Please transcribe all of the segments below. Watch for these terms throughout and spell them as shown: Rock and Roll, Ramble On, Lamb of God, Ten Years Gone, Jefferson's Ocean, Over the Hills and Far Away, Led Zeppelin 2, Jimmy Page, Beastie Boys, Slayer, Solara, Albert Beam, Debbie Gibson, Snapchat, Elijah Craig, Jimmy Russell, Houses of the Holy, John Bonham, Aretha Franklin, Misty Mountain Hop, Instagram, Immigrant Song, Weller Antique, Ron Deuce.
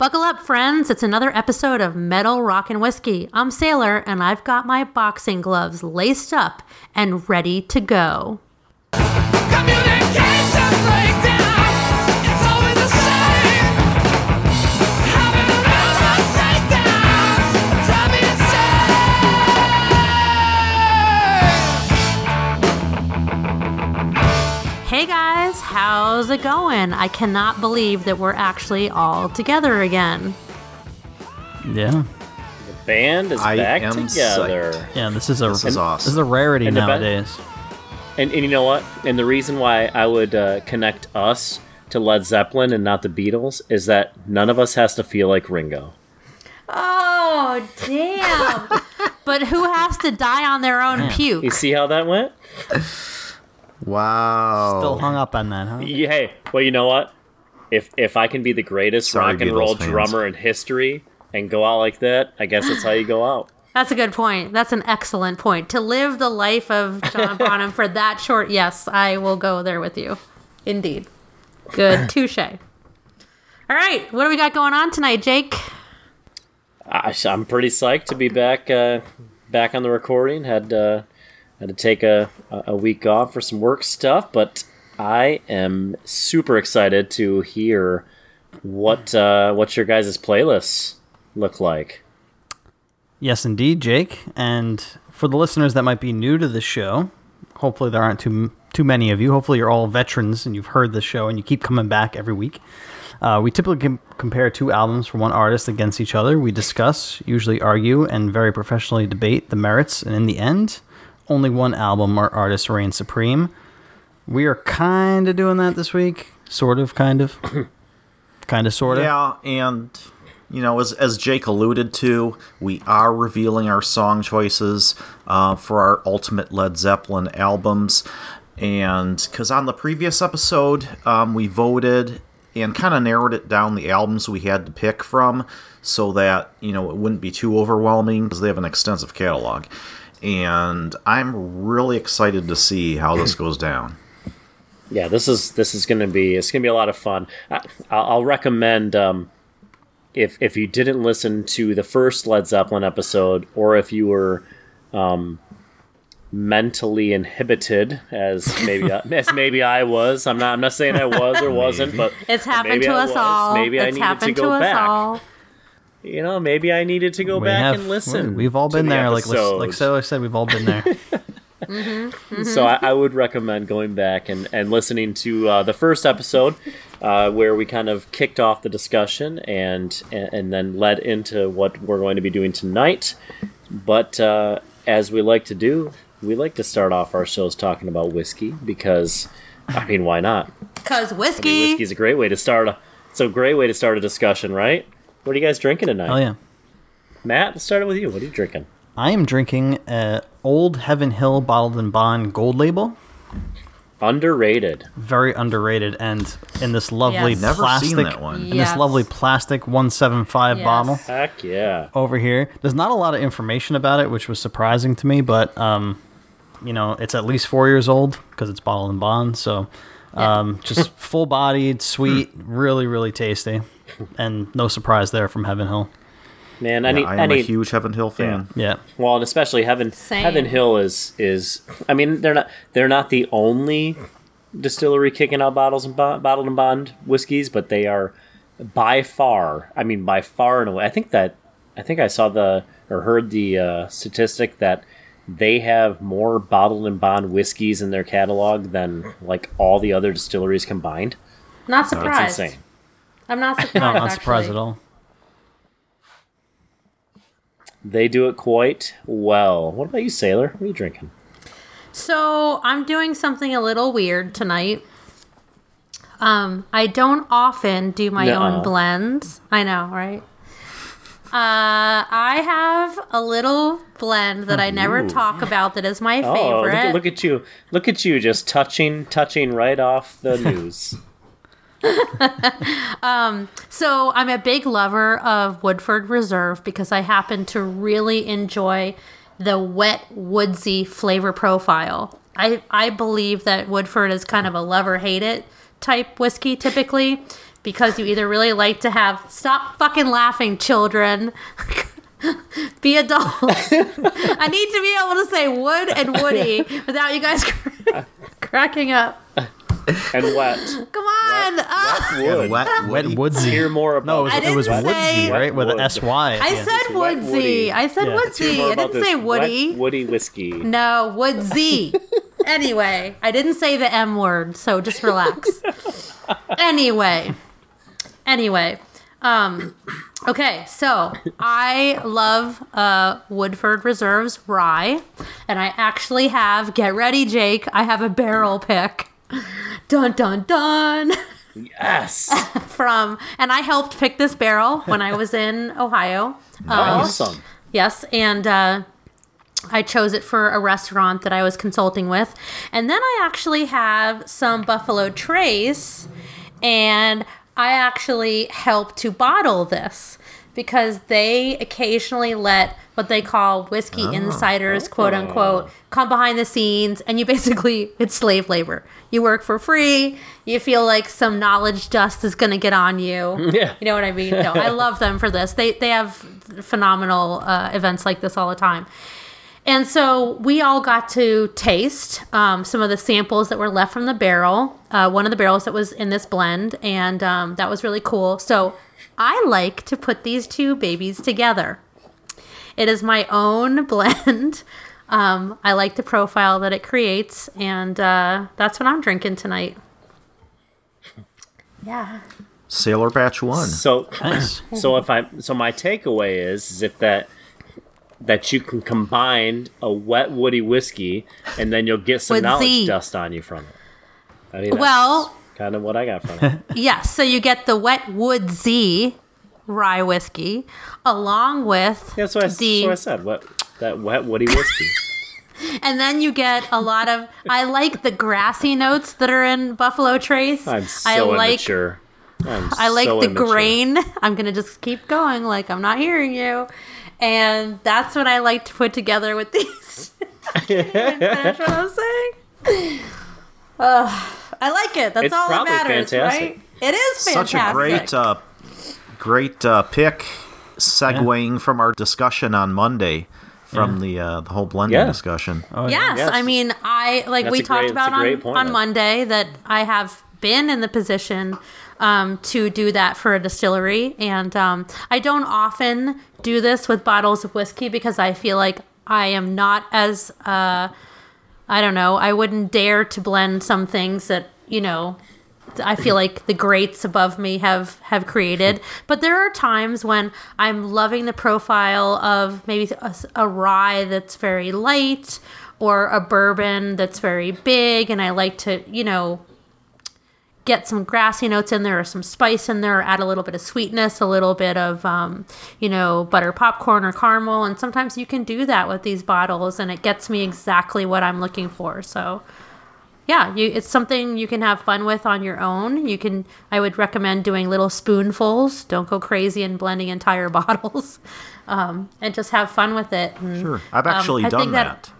Buckle up, friends. It's another episode of Metal, Rock, and Whiskey. I'm Sailor, and I've got my boxing gloves laced up and ready to go. Communication Breakdown. It's always the same. Having a real breakdown. Tell me it's safe. Hey, guys. How's it going? I cannot believe that we're actually all together again. Yeah. The band is back together. Psyched. Yeah, this is awesome. This is a rarity and nowadays. And you know what? And the reason why I would connect us to Led Zeppelin and not the Beatles is that none of us has to feel like Ringo. Oh, damn. But who has to die on their own puke? You see how that went? Wow. Still hung up on that, huh? Yeah, hey, well, you know what? If I can be the greatest rock and roll drummer in history and go out like that, I guess that's how you go out. That's a good point. That's an excellent point. To live the life of John Bonham for that short, yes, I will go there with you. Indeed. Good touche. All right, what do we got going on tonight, Jake? I'm pretty psyched to be back on the recording. I had to take a week off for some work stuff, but I am super excited to hear what your guys' playlists look like. Yes, indeed, Jake. And for the listeners that might be new to the show, hopefully there aren't too many of you. Hopefully you're all veterans and you've heard the show and you keep coming back every week. We typically compare two albums from one artist against each other. We discuss, usually argue, and very professionally debate the merits, and in the end, only one album or artist reigns supreme. We are kind of doing that this week. Sort of, kind of. Kind of, sort of. Yeah, and, you know, as Jake alluded to, we are revealing our song choices for our ultimate Led Zeppelin albums. And because on the previous episode, we voted and kind of narrowed it down the albums we had to pick from so that, you know, it wouldn't be too overwhelming because they have an extensive catalog. And I'm really excited to see how this goes down. Yeah, this is going to be a lot of fun. I'll recommend if you didn't listen to the first Led Zeppelin episode, or if you were mentally inhibited, as maybe I was. I'm not saying I was or wasn't, but it's happened to us all. Maybe I needed to go back. You know, maybe I needed to go back and listen. We've all been there. Like Sailor said, we've all been there. Mm-hmm, mm-hmm. So I would recommend going back and listening to the first episode where we kind of kicked off the discussion and then led into what we're going to be doing tonight. But as we like to do, we like to start off our shows talking about whiskey because, I mean, why not? Because whiskey. Whiskey's a great way to start a discussion, right? What are you guys drinking tonight? Oh, yeah. Matt, let's start with you. What are you drinking? I am drinking an old Heaven Hill Bottled and Bond Gold Label. Underrated. Very underrated. And in this lovely plastic. Never seen that one. This lovely plastic 175 bottle. Heck yeah. Over here. There's not a lot of information about it, which was surprising to me, but, you know, it's at least 4 years old because it's Bottled and Bond, so... Yeah. Just full-bodied, sweet, really, really tasty, and no surprise there from Heaven Hill. Man, I'm a huge Heaven Hill fan. Yeah. Well, and especially Heaven Hill is. I mean, they're not the only distillery kicking out bottled and bond whiskeys, but they are by far and away. I think I saw heard the statistic that they have more bottled and bond whiskeys in their catalog than like all the other distilleries combined. Not surprised. That's insane. I'm not surprised. No, not surprised at all. They do it quite well. What about you, Sailor? What are you drinking? So I'm doing something a little weird tonight. I don't often do my own blends. I know, right? I have a little blend that I never talk about that is my favorite. Look at you just touching right off the news. So I'm a big lover of Woodford Reserve because I happen to really enjoy the wet, woodsy flavor profile. I believe that Woodford is kind of a love or hate it type whiskey typically. because you either really like to have stop fucking laughing, children. Be adults. I need to be able to say Wood and Woody without you guys cracking up. And wet. Come on. Wet Woodsy. Hear more about it was Woodsy, right? With an S-Y. I said Woodsy. I didn't say Woody. Wet Woody whiskey. No, Woodsy. Anyway, I didn't say the M word, so just relax. Anyway. Okay, so I love Woodford Reserve's rye, and I actually have, get ready, Jake, I have a barrel pick. Dun, dun, dun. Yes. And I helped pick this barrel when I was in Ohio. Awesome. Yes, and I chose it for a restaurant that I was consulting with. And then I actually have some Buffalo Trace, and I actually helped to bottle this because they occasionally let what they call whiskey insiders, quote unquote, come behind the scenes. And you basically, it's slave labor. You work for free. You feel like some knowledge dust is going to get on you. Yeah. You know what I mean? No, I love them for this. They have phenomenal events like this all the time. And so we all got to taste some of the samples that were left from the barrel, one of the barrels that was in this blend, and that was really cool. So I like to put these two babies together. It is my own blend. I like the profile that it creates, and that's what I'm drinking tonight. Yeah. Sailor Batch 1. So nice. So my takeaway is if that you can combine a wet woody whiskey and then you'll get some knowledge dust on you from it. I mean, that's kind of what I got from it. Yeah, so you get the wet woodsy rye whiskey along with that wet woody whiskey. And then you get a lot of, I like the grassy notes that are in Buffalo Trace. I'm so immature. I like the grain. I'm going to just keep going like I'm not hearing you. And that's what I like to put together with these. I can't even finish what I'm saying. I like it. That's all that matters, fantastic. Right? It is fantastic. Such a great pick, segueing from our discussion on Monday, from the whole blending discussion. Oh, yes, I mean, we talked about on Monday that I have been in the position to do that for a distillery, and I don't often do this with bottles of whiskey because I feel like I am not as I wouldn't dare to blend some things that, you know, I feel like the greats above me have created. But there are times when I'm loving the profile of maybe a rye that's very light or a bourbon that's very big, and I like to, you know, get some grassy notes in there or some spice in there, or add a little bit of sweetness, a little bit of, butter popcorn or caramel. And sometimes you can do that with these bottles and it gets me exactly what I'm looking for. So yeah, it's something you can have fun with on your own. I would recommend doing little spoonfuls. Don't go crazy and blending entire bottles, and just have fun with it. And, sure. I've actually done that.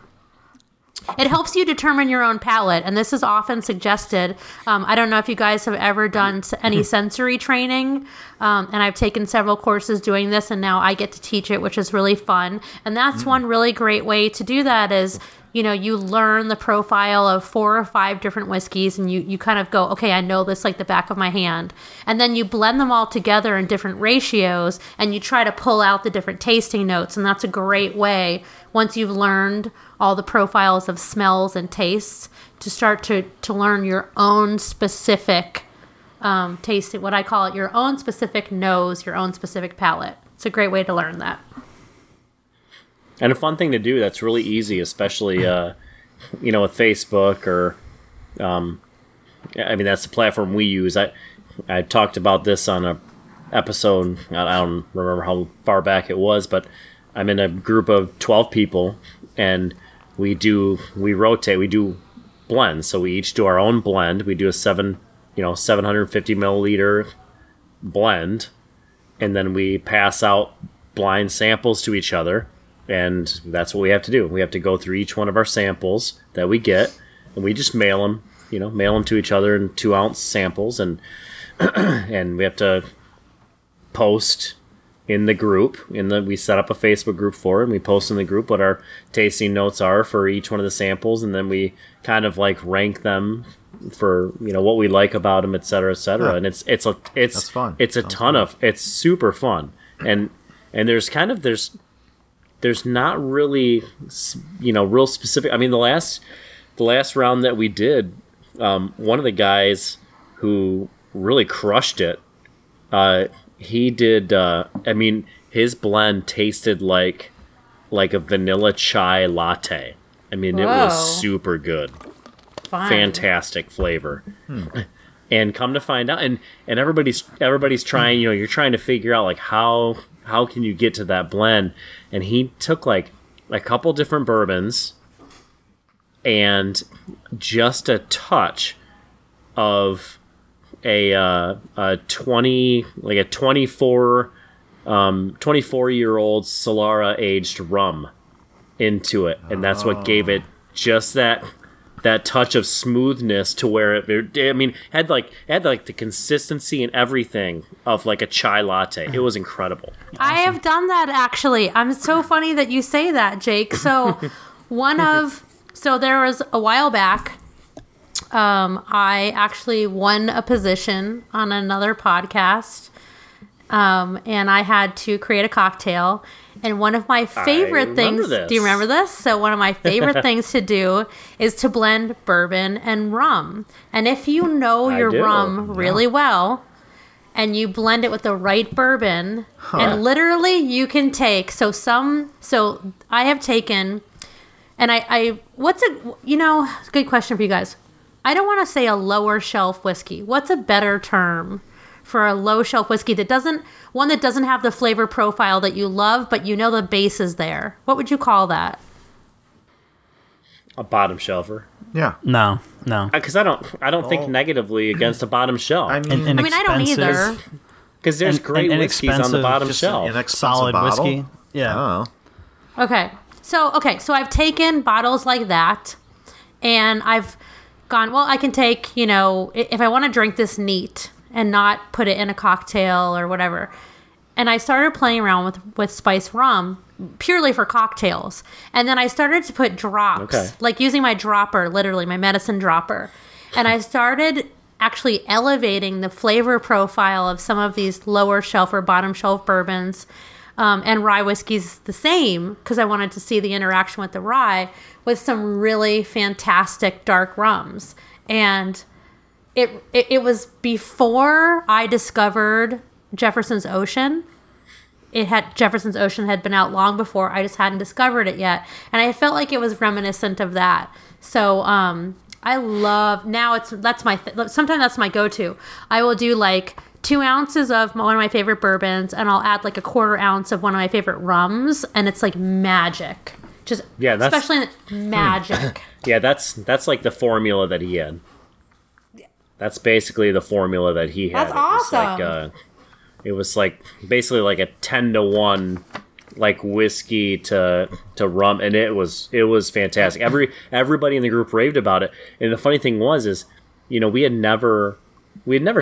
It helps you determine your own palate, and this is often suggested. I don't know if you guys have ever done any sensory training, and I've taken several courses doing this, and now I get to teach it, which is really fun. And that's one really great way to do that is, you know, you learn the profile of 4 or 5 different whiskeys, and you kind of go, okay, I know this like the back of my hand. And then you blend them all together in different ratios, and you try to pull out the different tasting notes, and that's a great way, once you've learned all the profiles of smells and tastes, to start to learn your own specific taste, what I call it, your own specific nose, your own specific palate. It's a great way to learn that. And a fun thing to do that's really easy, especially, with Facebook or, that's the platform we use. I talked about this on a episode. I don't remember how far back it was, but I'm in a group of 12 people, and we rotate, we do blends. So we each do our own blend. We do a 750 milliliter blend, and then we pass out blind samples to each other. And that's what we have to do. We have to go through each one of our samples that we get, and we just mail them to each other in 2-ounce samples. And and we have to post in the group. We set up a Facebook group for it, and we post in the group what our tasting notes are for each one of the samples, and then we kind of like rank them for, you know, what we like about them, et cetera, et cetera. Yeah. And it's fun. It's a ton of, it's super fun. And there's not really, you know, real specific. I mean, the last round that we did, one of the guys who really crushed it, he did, I mean, his blend tasted like a vanilla chai latte. I mean, Whoa. It was super good. Fine. Fantastic flavor. And come to find out, and everybody's trying, you know, you're trying to figure out like how can you get to that blend? And he took like a couple different bourbons and just a touch of a 24-year-old Solara aged rum into it, and that's what gave it just that touch of smoothness to where it, I mean, had like the consistency and everything of like a chai latte. It was incredible. Awesome. I have done that, actually. I'm so funny that you say that, Jake. So so there was a while back, I actually won a position on another podcast, and I had to create a cocktail. And one of my favorite things, do you remember this? So one of my favorite things to do is to blend bourbon and rum. And if you know your rum really well and you blend it with the right bourbon, and literally you can take, so I have taken, and good question for you guys. I don't want to say a lower shelf whiskey. What's a better term for a low shelf whiskey that doesn't have the flavor profile that you love, but you know the base is there? What would you call that? A bottom shelfer. Yeah. No. Because I don't think negatively against a bottom shelf. I mean, I don't either. Because there's great whiskeys on the bottom shelf. Solid bottle. Whiskey. Yeah. Oh. Okay, so I've taken bottles like that, and I've gone, well, I can take, you know, if I want to drink this neat and not put it in a cocktail or whatever. And I started playing around with spiced rum purely for cocktails. And then I started to put drops, like using my dropper, literally my medicine dropper. And I started actually elevating the flavor profile of some of these lower shelf or bottom shelf bourbons, and rye whiskeys the same, because I wanted to see the interaction with the rye, with some really fantastic dark rums. And It was before I discovered Jefferson's Ocean. Jefferson's Ocean had been out long before. I just hadn't discovered it yet. And I felt like it was reminiscent of that. So I love, now sometimes that's my go-to. I will do like 2 ounces of one of my favorite bourbons, and I'll add like a 1/4 ounce of one of my favorite rums. And it's like magic. Just, yeah, especially magic. Yeah, that's like the formula that he had. That's basically the formula that he had. That's awesome. It was like basically like a 10-to-1, like whiskey to rum, and it was fantastic. Everybody in the group raved about it. And the funny thing was, you know, we had never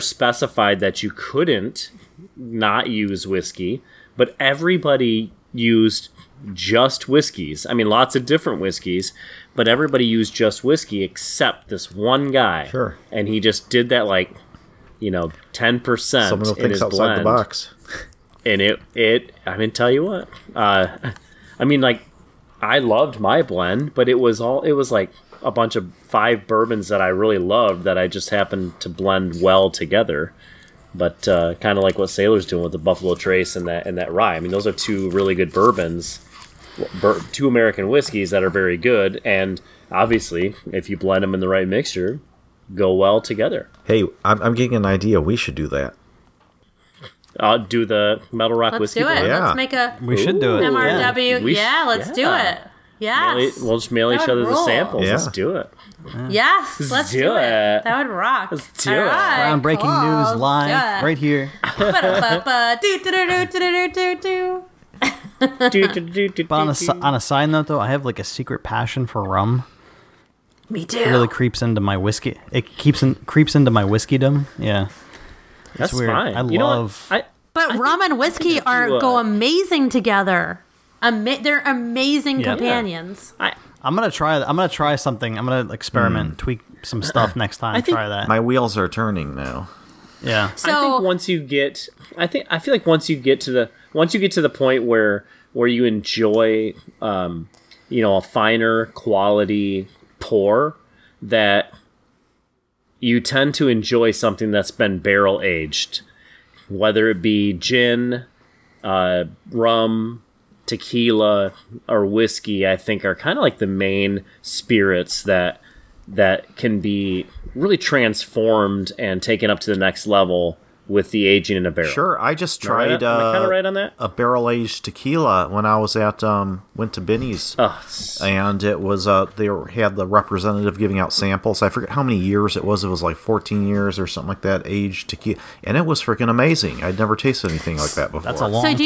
specified that you couldn't not use whiskey, but everybody used just whiskeys. I mean, lots of different whiskeys, but everybody used just whiskey except this one guy. Sure. And he just did that, like, you know, 10% someone who thinks outside the box. And it I mean, tell you what, I mean, like, I loved my blend, but it was like a bunch of 5 bourbons that I really loved that I just happened to blend well together. But kind of like what Sailor's doing with the Buffalo Trace and that rye. I mean, those are 2 really good bourbons. 2 American whiskeys that are very good, and obviously, if you blend them in the right mixture, go well together. Hey, I'm getting an idea. We should do that. I'll do the Metal Rock whiskey. Let's do it. Yeah. Let's make a. We should do it. MRW. Yeah, let's do it. Yes. We'll just mail each other the samples. Yeah. Let's do it. Yeah. Yes, let's do it. That would rock. Let's do it. Groundbreaking news live right here. But on a side note, though, I have like a secret passion for rum. Me too. It really creeps into my whiskey. It creeps into my whiskey-dom. Yeah. That's weird. Fine. I you love. But rum and whiskey go amazing together. They're amazing companions. Yeah. I'm gonna try. I'm gonna try something. I'm gonna experiment, tweak some stuff next time. Try that. My wheels are turning now. Yeah. So I think once you get to the point where you enjoy, a finer quality pour, that you tend to enjoy something that's been barrel aged, whether it be gin, rum, tequila, or whiskey. I think are kind of like the main spirits that can be really transformed and taken up to the next level with the aging in a barrel. Sure, I just tried a barrel-aged tequila when I was at went to Benny's, and it was they had the representative giving out samples. I forget how many years it was. It was like 14 years or something like that aged tequila, and it was freaking amazing. I'd never tasted anything like that before. That's a long time. So do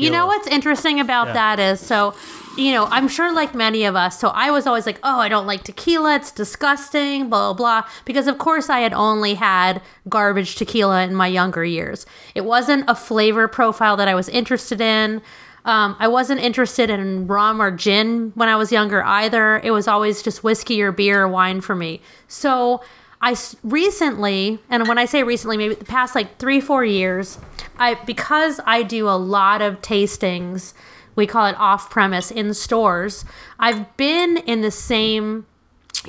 you know what's interesting about that is, so I'm sure like many of us, so I was always like, oh, I don't like tequila, it's disgusting, blah, blah, blah, because of course I had only had garbage tequila in my younger years. It wasn't a flavor profile that I was interested in. I wasn't interested in rum or gin when I was younger either. It was always just whiskey or beer or wine for me. So I recently, and when I say recently, maybe the past like 3-4 years, because I do a lot of tastings, we call it off-premise, in stores, I've been in the same,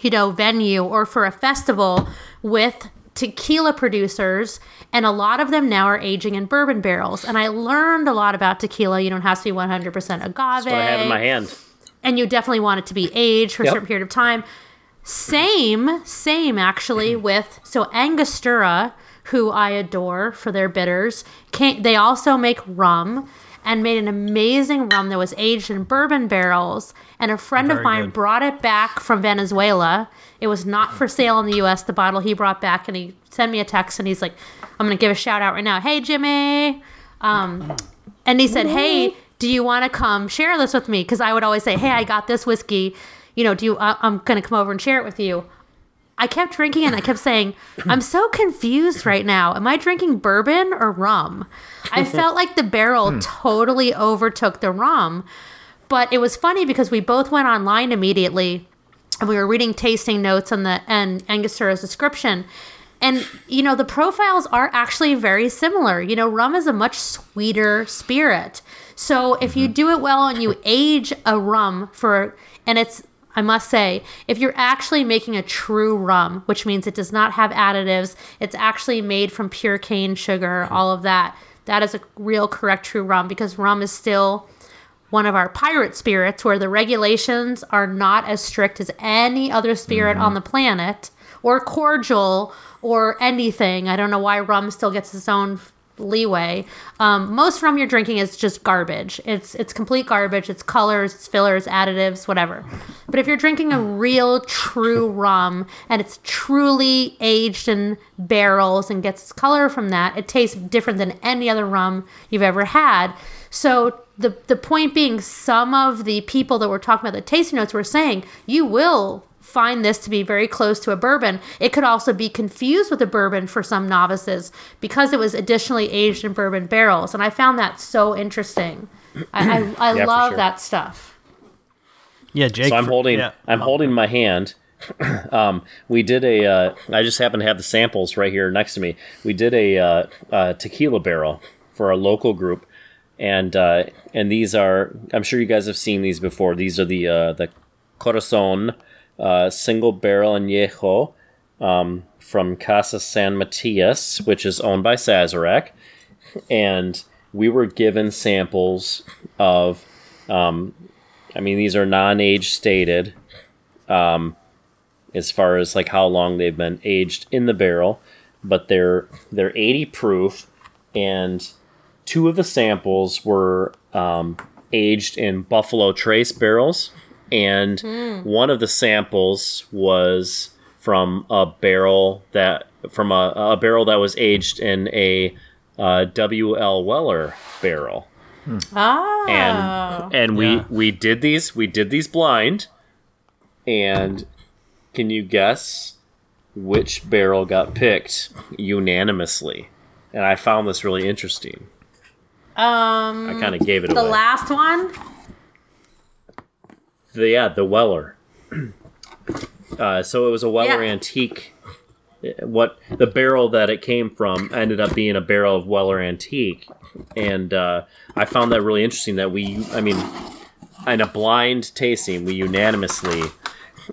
venue or for a festival with tequila producers, and a lot of them now are aging in bourbon barrels. And I learned a lot about tequila. You don't have to be 100% agave. That's what I have in my hand. And you definitely want it to be aged for a certain period of time. Same actually with, so Angostura, who I adore for their bitters, they also make rum, and made an amazing rum that was aged in bourbon barrels. And a friend of mine brought it back from Venezuela. It was not for sale in the U.S., the bottle he brought back. And he sent me a text, and he's like, I'm going to give a shout-out right now. Hey, Jimmy. And he said, hey, do you want to come share this with me? Because I would always say, hey, I got this whiskey. I'm going to come over and share it with you. I kept drinking and I kept saying, I'm so confused right now. Am I drinking bourbon or rum? I felt like the barrel totally overtook the rum. But it was funny because we both went online immediately and we were reading tasting notes and Angostura's description. And, the profiles are actually very similar. Rum is a much sweeter spirit. So if you do it well and you age a rum I must say, if you're actually making a true rum, which means it does not have additives, it's actually made from pure cane sugar, all of that, that is a real, correct, true rum, because rum is still one of our pirate spirits where the regulations are not as strict as any other spirit on the planet, or cordial, or anything. I don't know why rum still gets its own leeway. Most rum you're drinking is just garbage. It's complete garbage. It's colors, it's fillers, additives, whatever. But if you're drinking a real, true rum and it's truly aged in barrels and gets its color from that, it tastes different than any other rum you've ever had. So the point being, some of the people that were talking about the tasting notes were saying, you will find this to be very close to a bourbon. It could also be confused with a bourbon for some novices because it was additionally aged in bourbon barrels. And I found that so interesting. I love that stuff. Yeah, Jake. So I'm holding my hand. We did I just happen to have the samples right here next to me. We did a tequila barrel for our local group. And these are, I'm sure you guys have seen these before. These are the Corazon, single barrel añejo from Casa San Matias, which is owned by Sazerac, and we were given samples of these are non-age stated as far as like how long they've been aged in the barrel, but they're 80 proof, and two of the samples were aged in Buffalo Trace barrels. And one of the samples was from a barrel that was aged in a W.L. Weller barrel. Oh. And we did these blind. And can you guess which barrel got picked unanimously? and I found this really interesting. I kind of gave it away. The last one? The Weller. So it was a Weller Antique. What the barrel that it came from ended up being a barrel of Weller Antique, and I found that really interesting. That in a blind tasting, we unanimously,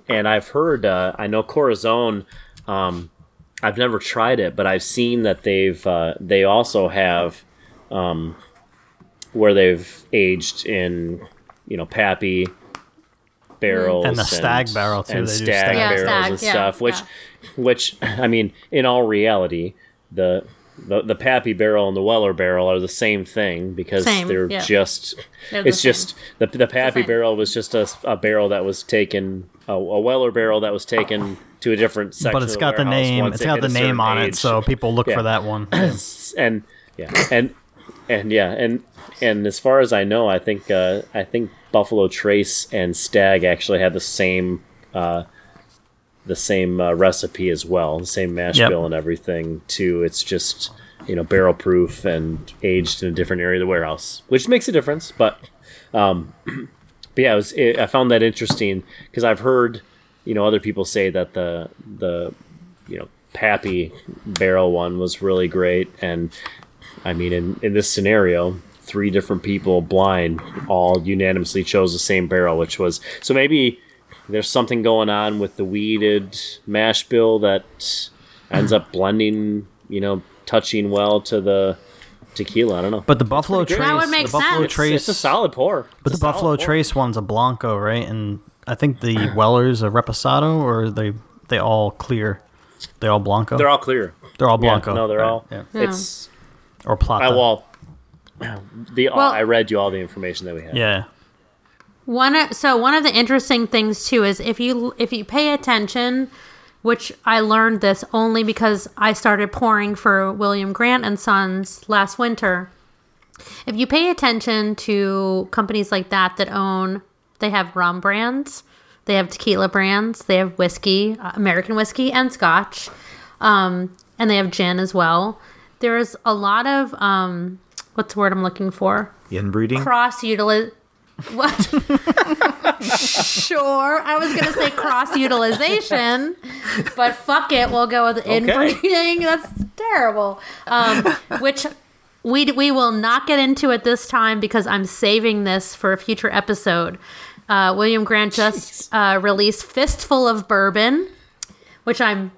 and I've heard, I know Corazon. I've never tried it, but I've seen that they've they also have where they've aged in Pappy barrels and the stag barrel too. They do stag barrels and stuff. Which I mean, in all reality, the Pappy barrel and the Weller barrel are the same thing because the Pappy barrel was just a barrel that was taken, a Weller barrel that was taken to a different section. But it's got the name. It's got the name on it, so people look for that one. And as far as I know, I think Buffalo Trace and Stag actually had the same recipe as well, the same mash bill and everything too. It's just barrel proof and aged in a different area of the warehouse, which makes a difference. But I found that interesting because I've heard other people say that the Pappy barrel one was really great, and I mean in this scenario, 3 different people blind all unanimously chose the same barrel, which was so maybe. There's something going on with the weeded mash bill that ends up blending, touching well to the tequila. I don't know. But the Buffalo Trace, that would make sense. It's a solid pour. But the Buffalo Trace one's a Blanco, right? And I think the Weller's a Reposado, or are they all clear? They all Blanco? They're all clear. They're all Blanco. No, they're right. all. Yeah. Yeah. It's or Plata. I read you all the information that we had. Yeah. One of the interesting things too is if you pay attention, which I learned this only because I started pouring for William Grant and Sons last winter. If you pay attention to companies like that own, they have rum brands, they have tequila brands, they have whiskey, American whiskey and Scotch, and they have gin as well. There is a lot of what's the word I'm looking for? Inbreeding. Cross-utilization. What? Sure, I was gonna say cross-utilization, but fuck it, we'll go with inbreeding. That's terrible. Which we will not get into at this time because I'm saving this for a future episode. William Grant just released Fistful of Bourbon, which I'm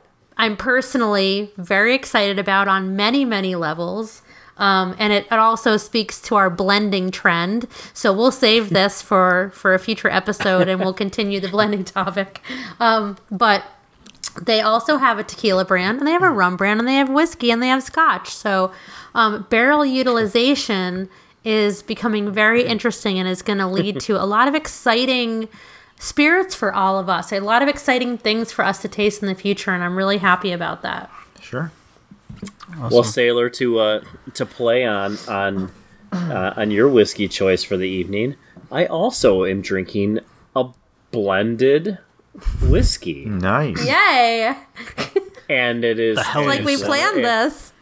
personally very excited about on many, many levels. And it also speaks to our blending trend. So we'll save this for a future episode, and we'll continue the blending topic. But they also have a tequila brand, and they have a rum brand, and they have whiskey, and they have Scotch. So barrel utilization is becoming very interesting and is going to lead to a lot of exciting spirits for all of us, a lot of exciting things for us to taste in the future. And I'm really happy about that. Sure. Awesome. Well, Sailor, to play on your whiskey choice for the evening, I also am drinking a blended whiskey. Nice, yay! And it is like we planned this.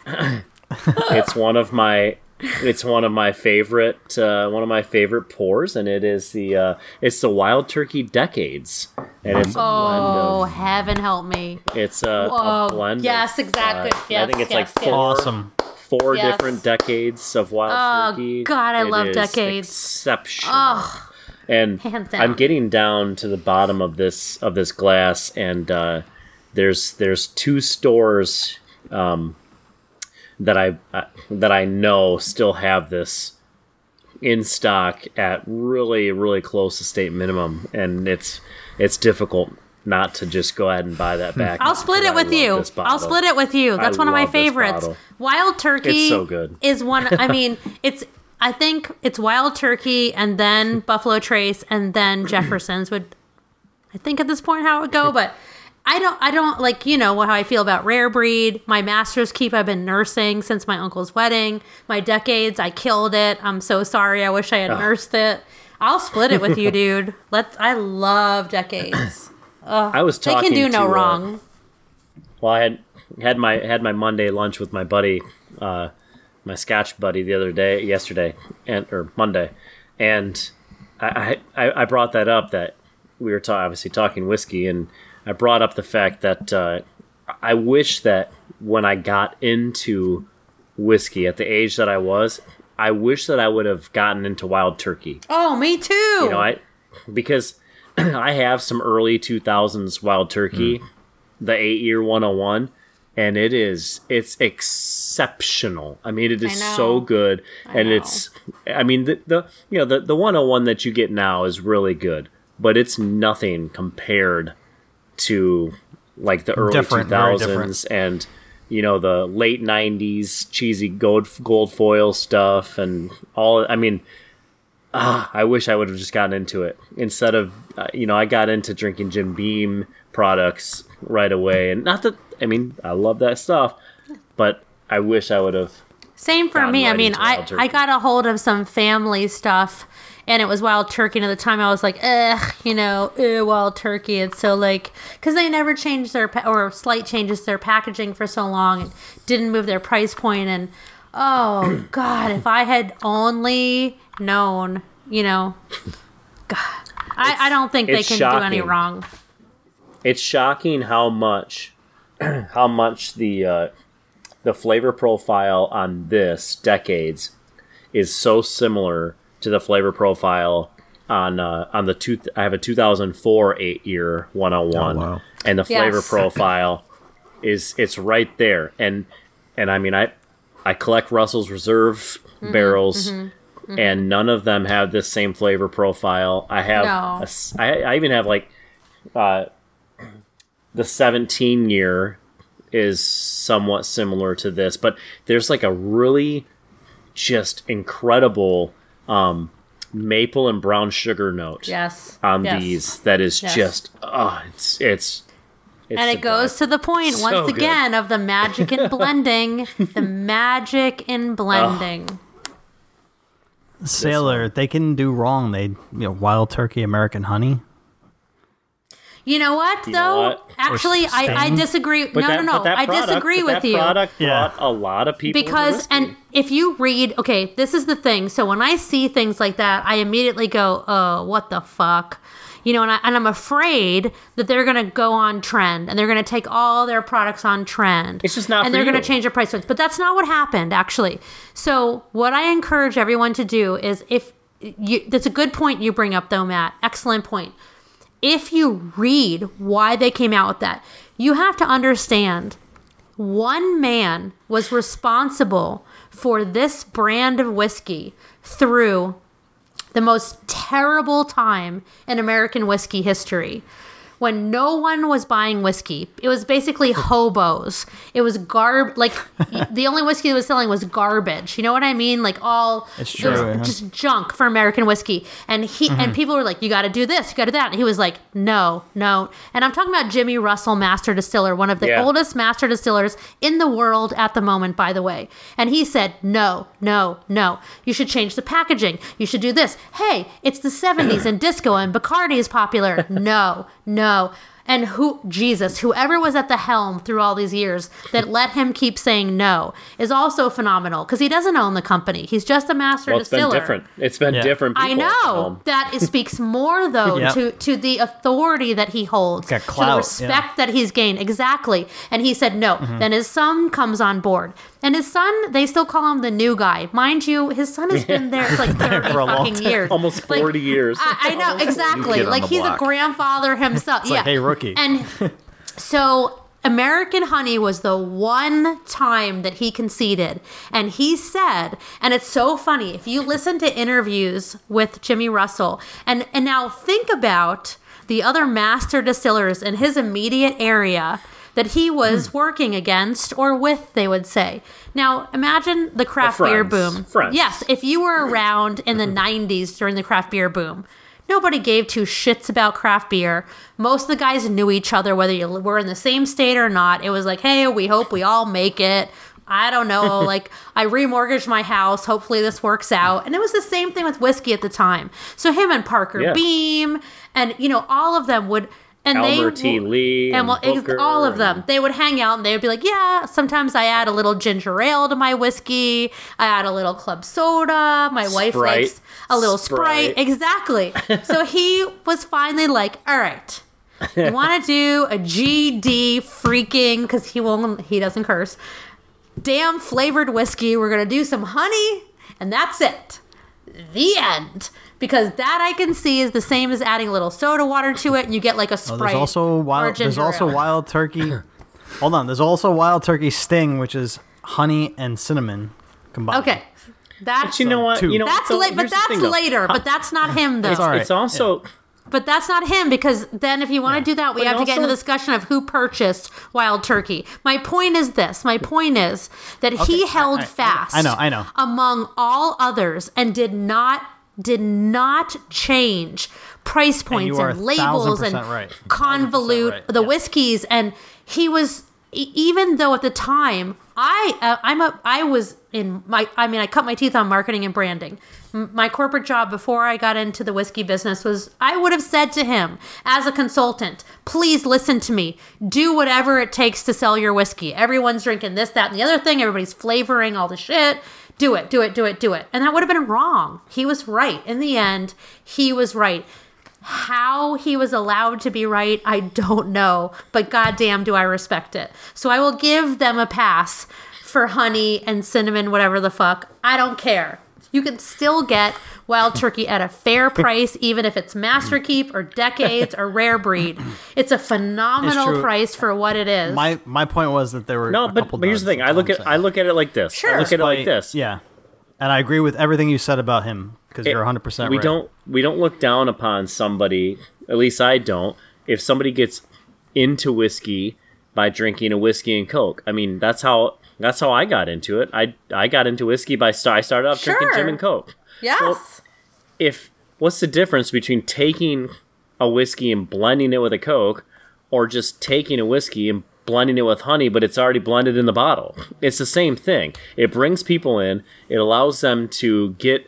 It's one of my favorite pours, and it is the Wild Turkey Decades, and it's a blend of, heaven help me! It's a blend. Yes, exactly. Yes, I think it's four different decades of Wild Turkey. Oh God, I love decades. Exceptional. Oh, and I'm getting down to the bottom of this glass, and there's 2 stores. That I know still have this in stock at really, really close to state minimum, and it's difficult not to just go ahead and buy that back. I'll split it with you. That's one of my favorites. Wild Turkey is so good. Is one. I mean, I think it's Wild Turkey and then Buffalo Trace and then Jefferson's would. I think at this point how it would go, but. I don't like, how I feel about Rare Breed. My Master's Keep, I've been nursing since my uncle's wedding. My Decades, I killed it. I'm so sorry. I wish I had nursed it. I'll split it with you, dude. I love Decades. I was talking to... They can do no wrong. Well, I had my Monday lunch with my buddy, my sketch buddy, Monday, and I brought that up, that we were obviously talking whiskey, and I brought up the fact that I wish that when I got into whiskey at the age that I was, I wish that I would have gotten into Wild Turkey. Oh, me too. You know, because I have some early 2000s Wild Turkey, the 8-year 101, and it's exceptional. I mean, it is so good, the 101 that you get now is really good, but it's nothing compared to like the early 2000s and, you know, the late 90s cheesy gold foil stuff and all. I mean, I wish I would have just gotten into it instead of, I got into drinking Jim Beam products right away. And not that, I mean, I love that stuff, but I wish I would have. Same for me. I mean, I got a hold of some family stuff and it was Wild Turkey. And at the time I was like, Wild Turkey. It's so like, because they never changed changes their packaging for so long and didn't move their price point. And, oh, God, if I had only known, God, I don't think they can do any wrong. It's shocking how much the flavor profile on this Decades is so similar to the flavor profile on the I have a 2004 8-year 101, and the flavor profile it's right there. And I mean, I collect Russell's Reserve barrels, and none of them have this same flavor profile. I have I even have like the 17-year is somewhat similar to this, but there's like a really just incredible maple and brown sugar note on these that is just it's and it goes to the point again of the magic in blending. Sailor, they can do wrong. They Wild Turkey, American Honey. You know what, though? You know what? Actually, I disagree. I disagree with you. That product brought a lot of people if you read, okay, this is the thing. So when I see things like that, I immediately go, oh, what the fuck? You know, and I'm afraid that they're going to go on trend and they're going to take all their products on trend. It's just not And they're going to change their price points. But that's not what happened, actually. So what I encourage everyone to do is that's a good point you bring up, though, Matt. Excellent point. If you read why they came out with that, you have to understand one man was responsible for this brand of whiskey through the most terrible time in American whiskey history, when no one was buying whiskey. It was basically hobos. It was the only whiskey they was selling was garbage. You know what I mean? Like just junk for American whiskey. And and people were like, you got to do this, you got to do that. And he was like, no. And I'm talking about Jimmy Russell, master distiller, one of the oldest master distillers in the world at the moment, by the way. And he said, no. You should change the packaging. You should do this. Hey, it's the 70s and disco and Bacardi is popular. No. And whoever was at the helm through all these years that let him keep saying no is also phenomenal, because he doesn't own the company. He's just a master distiller. It's been different. I know that it speaks more though to the authority that he holds, to the respect that he's gained. Exactly. And he said no. Then his son comes on board, and his son, they still call him the new guy, mind you. His son has been there for like 30 fucking years, almost 40 years. I know exactly. Like he's a grandfather himself. It's like, hey, rookie. And so American Honey was the one time that he conceded. And he said, and it's so funny, if you listen to interviews with Jimmy Russell, and now think about the other master distillers in his immediate area that he was working against or with, they would say. Now, imagine the craft beer boom. Yes, if you were around in the 90s during the craft beer boom, nobody gave two shits about craft beer. Most of the guys knew each other, whether you were in the same state or not. It was like, hey, we hope we all make it. I don't know. Like, I remortgaged my house. Hopefully this works out. And it was the same thing with whiskey at the time. So him and Parker Beam and, all of them would And Albert T. Lee and all of them. They would hang out and they would be like, yeah, sometimes I add a little ginger ale to my whiskey. I add a little club soda. My wife likes a little Sprite. Exactly. So he was finally like, all right, you want to do a GD freaking, because he doesn't curse, damn flavored whiskey. We're going to do some honey and that's it. The end. Because that I can see is the same as adding a little soda water to it, and you get like a Sprite. There's also Wild Turkey. Hold on. There's also Wild Turkey Sting, which is honey and cinnamon combined. Okay, that's later. But that's not him though. But that's not him, because then if you want to do that, we have to get into the discussion of who purchased Wild Turkey. My point is this. My point is that he held fast. I know. Among all others, and did not change price points and labels and convolute the whiskeys. And he was, even though at the time I cut my teeth on marketing and branding. My corporate job before I got into the whiskey business was, I would have said to him as a consultant, please listen to me. Do whatever it takes to sell your whiskey. Everyone's drinking this, that, and the other thing. Everybody's flavoring all the shit. Do it. And that would have been wrong. He was right. In the end, he was right. How he was allowed to be right, I don't know. But goddamn, do I respect it. So I will give them a pass for honey and cinnamon, whatever the fuck. I don't care. You can still get Wild Turkey at a fair price, even if it's Masterkeep or Decades or Rare Breed. It's a phenomenal price for what it is. My point was that there were but here's the thing. I look at it like this. Sure. I look at it like this. Yeah, and I agree with everything you said about him, because you're 100% right. We don't look down upon somebody. At least I don't. If somebody gets into whiskey by drinking a whiskey and Coke, I mean that's how I got into it. I got into whiskey I started off drinking Jim and Coke. Yes. Well, what's the difference between taking a whiskey and blending it with a Coke, or just taking a whiskey and blending it with honey, but it's already blended in the bottle? It's the same thing. It brings people in. It allows them to get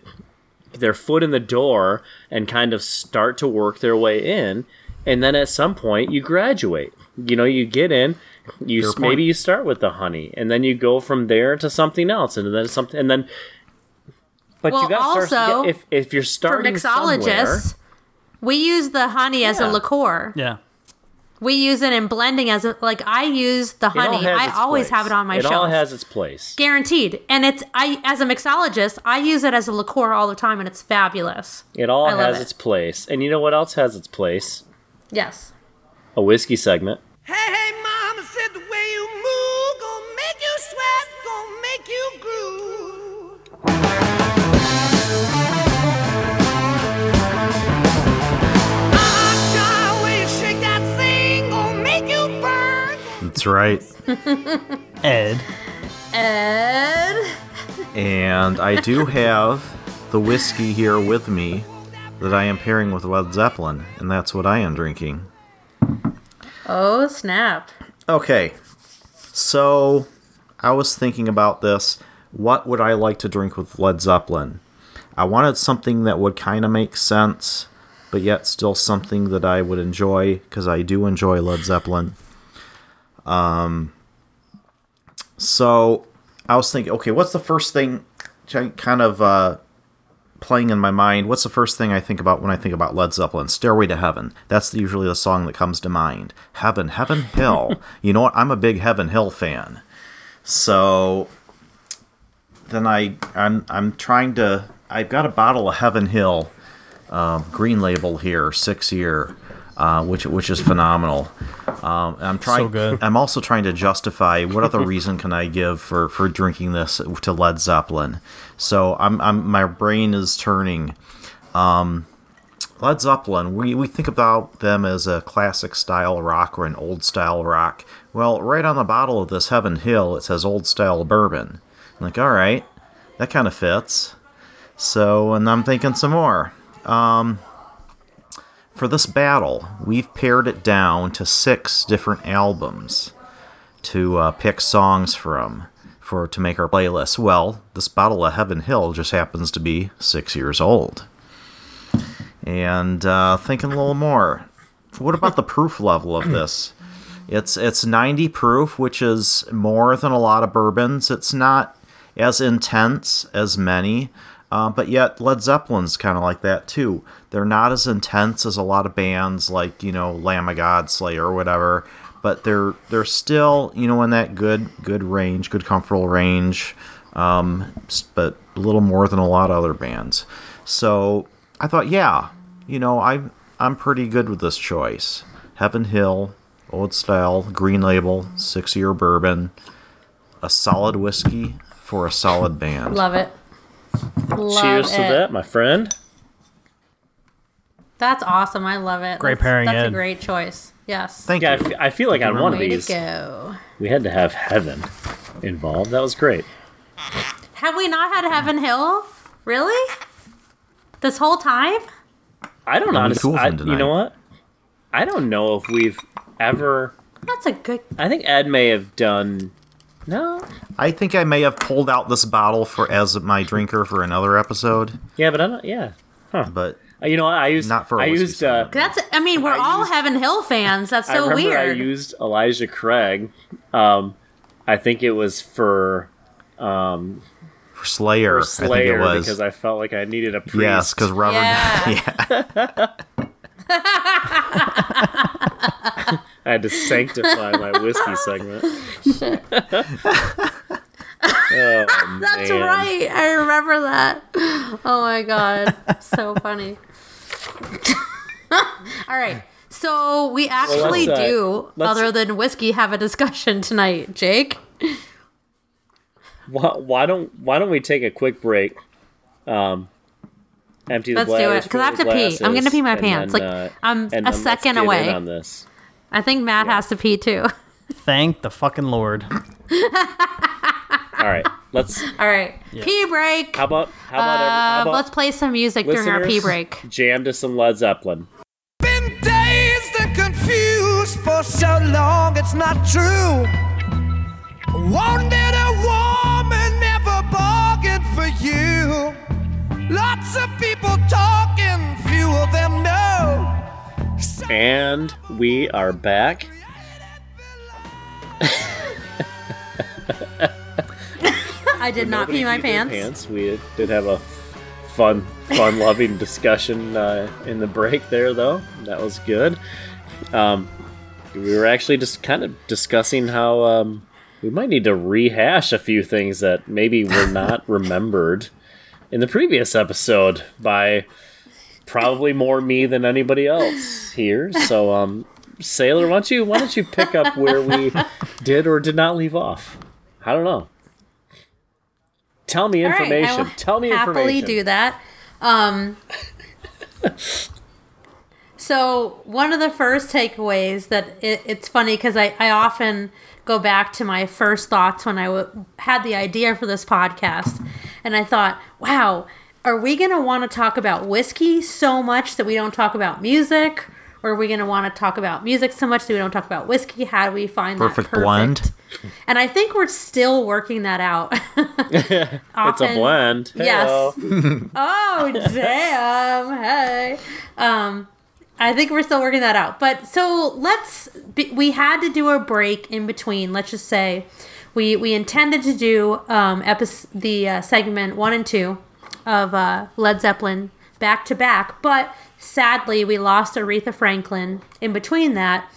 their foot in the door and kind of start to work their way in. And then at some point you graduate, you get in. Maybe you start with the honey, and then you go from there to something else, and then something, and then. But well, you got to start. If you're starting for mixologists, we use the honey as a liqueur. Yeah, we use it in blending as I use the honey. I always have it on my shelf. It all has its place, guaranteed. And as a mixologist, I use it as a liqueur all the time, and it's fabulous. It all has its place, and you know what else has its place? Yes, a whiskey segment. Hey, mama said the way you move, gonna make you sweat, gonna make you groove. Ah, the way you shake that thing, gonna make you burn. That's right. Ed. And I do have the whiskey here with me that I am pairing with Led Zeppelin, and that's what I am drinking. Oh, snap. Okay. So, I was thinking about this. What would I like to drink with Led Zeppelin? I wanted something that would kind of make sense, but yet still something that I would enjoy, because I do enjoy Led Zeppelin. So, I was thinking, okay, what's the first thing kind of playing in my mind? What's the first thing I think about when I think about Led Zeppelin? Stairway to Heaven. That's usually the song that comes to mind. Heaven Hill. You know what? I'm a big Heaven Hill fan. So then I'm trying to. I've got a bottle of Heaven Hill, green label here, 6-year, which is phenomenal. I'm trying. So good. I'm also trying to justify what other reason can I give for drinking this to Led Zeppelin. So my brain is turning. Led Zeppelin, we think about them as a classic style rock or an old style rock. Well, right on the bottle of this Heaven Hill, it says old style bourbon. I'm like, all right, that kind of fits. So, and I'm thinking some more. For this battle, we've pared it down to 6 different albums to pick songs from to make our playlist. Well, this bottle of Heaven Hill just happens to be 6 years old. And thinking a little more. What about the proof level of this? It's 90 proof, which is more than a lot of bourbons. It's not as intense as many, but yet Led Zeppelin's kind of like that too. They're not as intense as a lot of bands like, you know, Lamb of God, Slayer, or whatever, but they're still, you know, in that good range, good comfortable range, but a little more than a lot of other bands. So I thought, yeah, you know, I'm pretty good with this choice. Heaven Hill, old style, green label, 6-year bourbon, a solid whiskey for a solid band. Love it. Cheers to that, my friend. That's awesome. I love it. Great pairing. That's a great choice. Yes. Thank you. I feel like on one of these, we had to have Heaven involved. That was great. Have we not had Heaven Hill? Really? This whole time? I don't honestly. You know what? I don't know if we've ever. That's a good. I think Ed may have done. No. I think I may have pulled out this bottle for as my drinker for another episode. Yeah, but I don't. Yeah. Huh. But. You know, I used. That's. I mean, we're all Heaven Hill fans. That's so weird. I used Elijah Craig. I think it was for Slayer. For Slayer, I think it was, because I felt like I needed a priest. Yes, because Robert. Yeah. I had to sanctify my whiskey segment. Shit. Oh, that's man. Right. I remember that. Oh my god, so funny. All right, so we actually other than whiskey, have a discussion tonight, Jake. Why don't we take a quick break? Empty the Let's do it because I have to pee. I'm gonna pee my pants. I'm a second away. On this. I think Matt has to pee too. Thank the fucking Lord. All right, let's. All right, yeah. Pee break. How about let's play some music during our pee break. Jam to some Led Zeppelin. Been dazed and confused for so long. It's not true. Wanted a woman, never bargained for you. Lots of people talking, few of them know. And we are back. I did not pee my pants. We did have a fun loving discussion in the break there, though. That was good. We were actually just kind of discussing how we might need to rehash a few things that maybe were not remembered in the previous episode by probably more me than anybody else here. So, Sailor, why don't you pick up where we did or did not leave off? I don't know. Tell me information. All right, I will happily do that. So one of the first takeaways that it's funny because I often go back to my first thoughts when I had the idea for this podcast. And I thought, wow, are we going to want to talk about whiskey so much that we don't talk about music? Or are we going to want to talk about music so much that we don't talk about whiskey? How do we find that perfect blend? And I think we're still working that out. It's a blend. Yes. Oh, damn. Hey. I think we're still working that out. But so we had to do a break in between. Let's just say we intended to do segment 1 and 2 of Led Zeppelin back to back. But sadly, we lost Aretha Franklin in between that.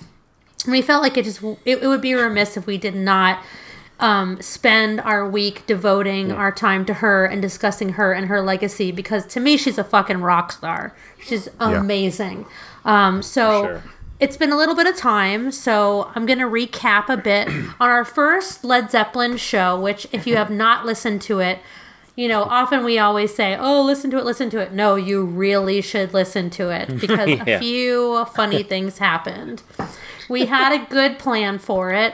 We felt like it would be remiss if we did not spend our week devoting our time to her and discussing her and her legacy, because to me, she's a fucking rock star. She's amazing. Yeah. It's been a little bit of time, so I'm going to recap a bit on our first Led Zeppelin show, which if you have not listened to it, you know, often we always say, oh, listen to it. No, you really should listen to it because a few funny things happened. We had a good plan for it.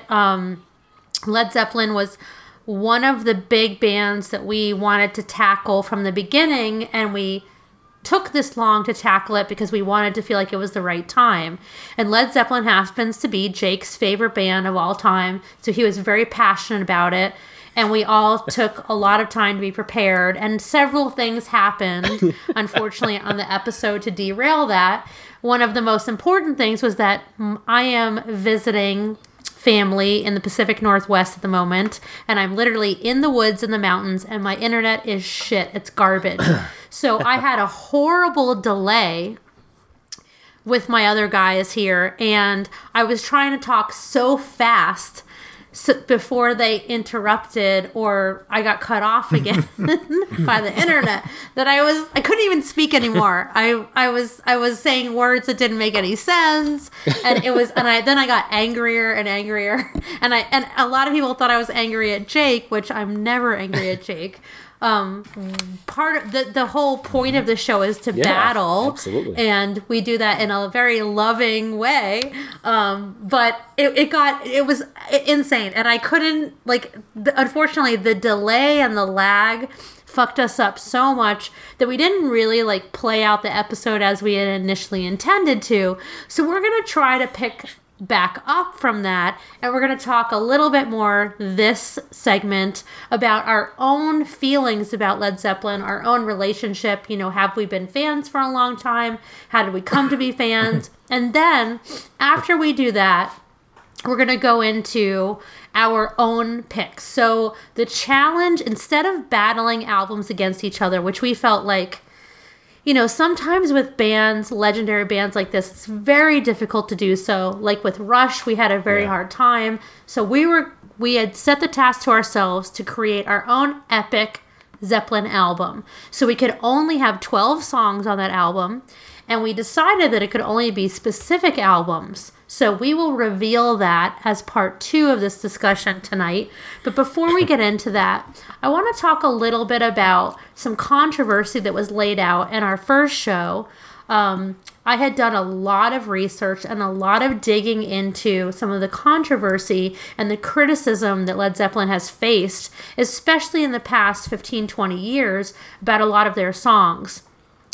Led Zeppelin was one of the big bands that we wanted to tackle from the beginning, and we took this long to tackle it because we wanted to feel like it was the right time. And Led Zeppelin happens to be Jake's favorite band of all time, so he was very passionate about it. And we all took a lot of time to be prepared, and several things happened, unfortunately, on the episode to derail that. one of the most important things was that I am visiting family in the Pacific Northwest at the moment, and I'm literally in the woods and the mountains, and my internet is shit. It's garbage. So I had a horrible delay with my other guys here, and I was trying to talk so fast before they interrupted, or I got cut off again by the internet, that I couldn't even speak anymore. I was saying words that didn't make any sense, and I got angrier and angrier, and a lot of people thought I was angry at Jake, which I'm never angry at Jake. Part of the whole point of the show is to battle, absolutely. And we do that in a very loving way. But it was insane, and I couldn't unfortunately the delay and the lag fucked us up so much that we didn't really play out the episode as we had initially intended to. So we're gonna try to pick back up from that, and we're going to talk a little bit more this segment about our own feelings about Led Zeppelin, our own relationship. Have we been fans for a long time? How did we come to be fans? And then after we do that, we're going to go into our own picks. So the challenge, instead of battling albums against each other, which we felt sometimes with bands, legendary bands like this, it's very difficult to do so. Like with Rush, we had a very hard time. So we had set the task to ourselves to create our own epic Zeppelin album. So we could only have 12 songs on that album, and we decided that it could only be specific albums. So we will reveal that as part 2 of this discussion tonight. But before we get into that, I want to talk a little bit about some controversy that was laid out in our first show. I had done a lot of research and a lot of digging into some of the controversy and the criticism that Led Zeppelin has faced, especially in the past 15, 20 years, about a lot of their songs.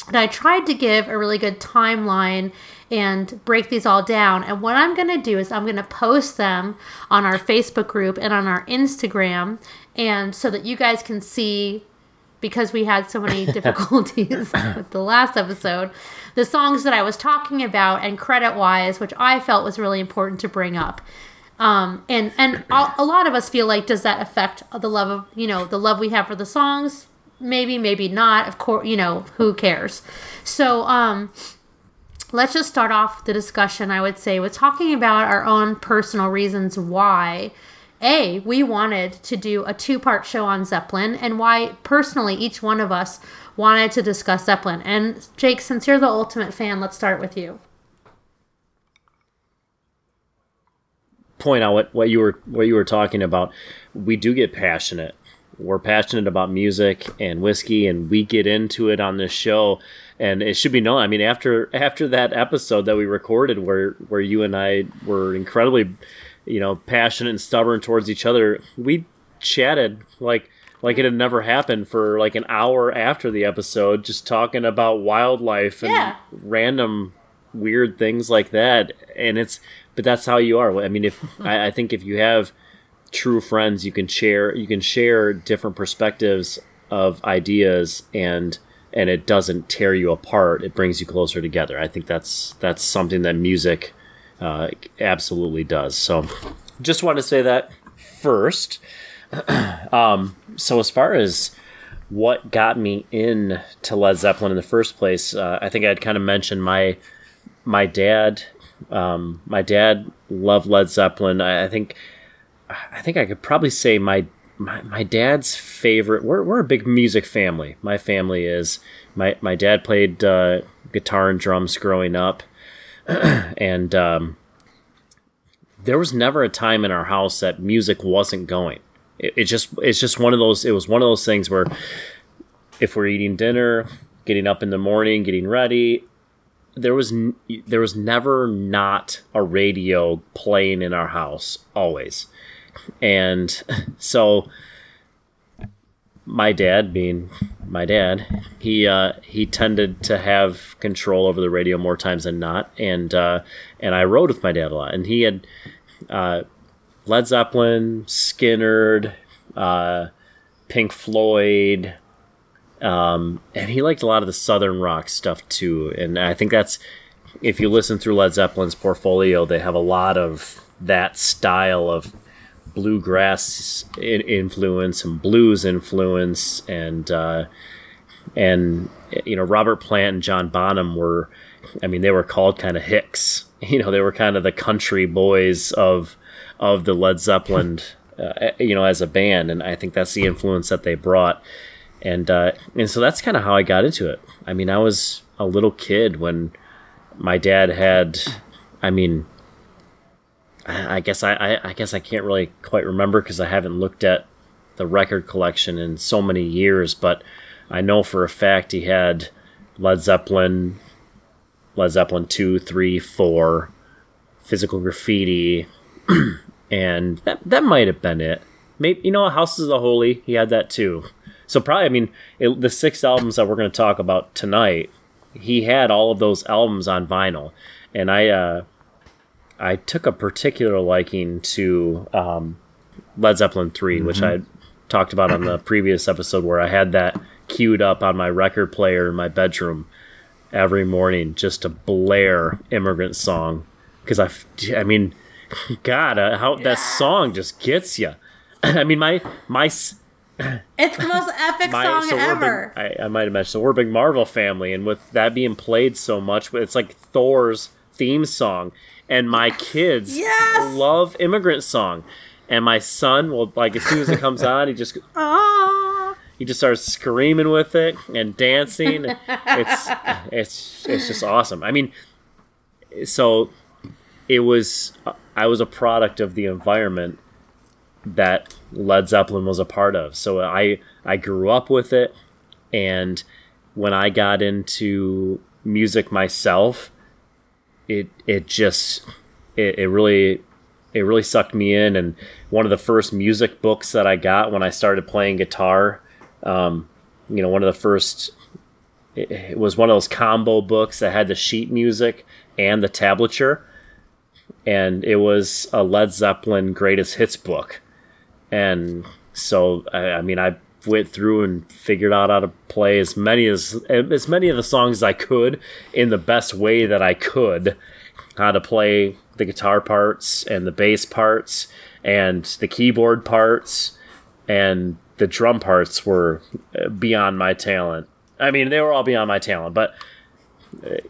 And I tried to give a really good timeline and break these all down. And what I'm going to do is I'm going to post them on our Facebook group and on our Instagram, and so that you guys can see, because we had so many difficulties with the last episode, the songs that I was talking about and credit-wise, which I felt was really important to bring up. And a lot of us feel like, does that affect the love of, the love we have for the songs? Maybe, maybe not. Of course, who cares? So, let's just start off the discussion, I would say, with talking about our own personal reasons why, A, we wanted to do a 2-part show on Zeppelin, and why, personally, each one of us wanted to discuss Zeppelin. And, Jake, since you're the ultimate fan, let's start with you. Point out what you were talking about. We do get passionate. We're passionate about music and whiskey, and we get into it on this show. And it should be known, I mean, after that episode that we recorded where you and I were incredibly, passionate and stubborn towards each other, we chatted like it had never happened for an hour after the episode, just talking about wildlife and random weird things like that. And but that's how you are. I mean, I think if you have true friends, you can share different perspectives of ideas, and it doesn't tear you apart. It brings you closer together. I think that's something that music absolutely does. So just want to say that first. So as far as what got me into Led Zeppelin in the first place, I think I'd kind of mentioned my dad. My dad loved Led Zeppelin. I think I could probably say my dad's favorite. We're a big music family. My family is. My dad played guitar and drums growing up, and there was never a time in our house that music wasn't going. It's just one of those. It was one of those things where if we're eating dinner, getting up in the morning, getting ready, there was never not a radio playing in our house, always. And so my dad, being my dad, he tended to have control over the radio more times than not. And I rode with my dad a lot. And he had Led Zeppelin, Skynyrd, Pink Floyd, and he liked a lot of the Southern rock stuff too. And I think that's if you listen through Led Zeppelin's portfolio, they have a lot of that style of bluegrass influence and blues influence, and you know, Robert Plant and John Bonham were, I mean, they were called kind of hicks. You know, they were kind of the country boys of the Led Zeppelin, you know, as a band, and I think that's the influence that they brought. And so that's kind of how I got into it. I mean, I was a little kid when my dad had, I mean, I guess I can't really quite remember because I haven't looked at the record collection in so many years, but I know for a fact he had Led Zeppelin, Led Zeppelin 2, 3, 4, Physical Graffiti, and that might have been it. Maybe, you know, Houses of the Holy, he had that too. So probably, I mean, the six albums that we're going to talk about tonight, he had all of those albums on vinyl. And I took a particular liking to Led Zeppelin III, which I talked about on the previous episode, where I had that queued up on my record player in my bedroom every morning just to blare Immigrant Song. Because, I mean, God, how that song just gets you. I mean, my it's the most epic song ever. I might have mentioned, so we're a big Marvel family, and with that being played so much, it's like Thor's theme song, and my kids love Immigrant Song, and my son will, like, as soon as it comes on, he just goes, ah, he just starts screaming with it and dancing. It's just awesome. I mean, so I was a product of the environment that Led Zeppelin was a part of. So I grew up with it, and when I got into music myself, it really sucked me in. And one of the first music books that I got when I started playing guitar, you know, one of the first, it was one of those combo books that had the sheet music and the tablature, and it was a Led Zeppelin Greatest Hits book. And so, I mean, I went through and figured out how to play as many of the songs as I could in the best way that I could, how to play the guitar parts and the bass parts and the keyboard parts, and the drum parts were beyond my talent. I mean, they were all beyond my talent, but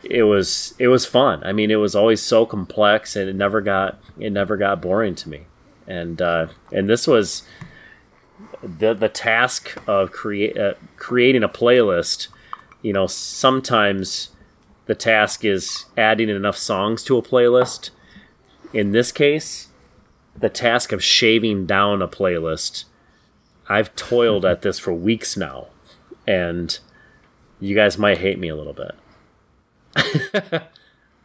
it was fun. I mean, it was always so complex, and it never got boring to me. And this was the task of creating a playlist. You know, sometimes the task is adding enough songs to a playlist. In this case, the task of shaving down a playlist. I've toiled at this for weeks now, and you guys might hate me a little bit.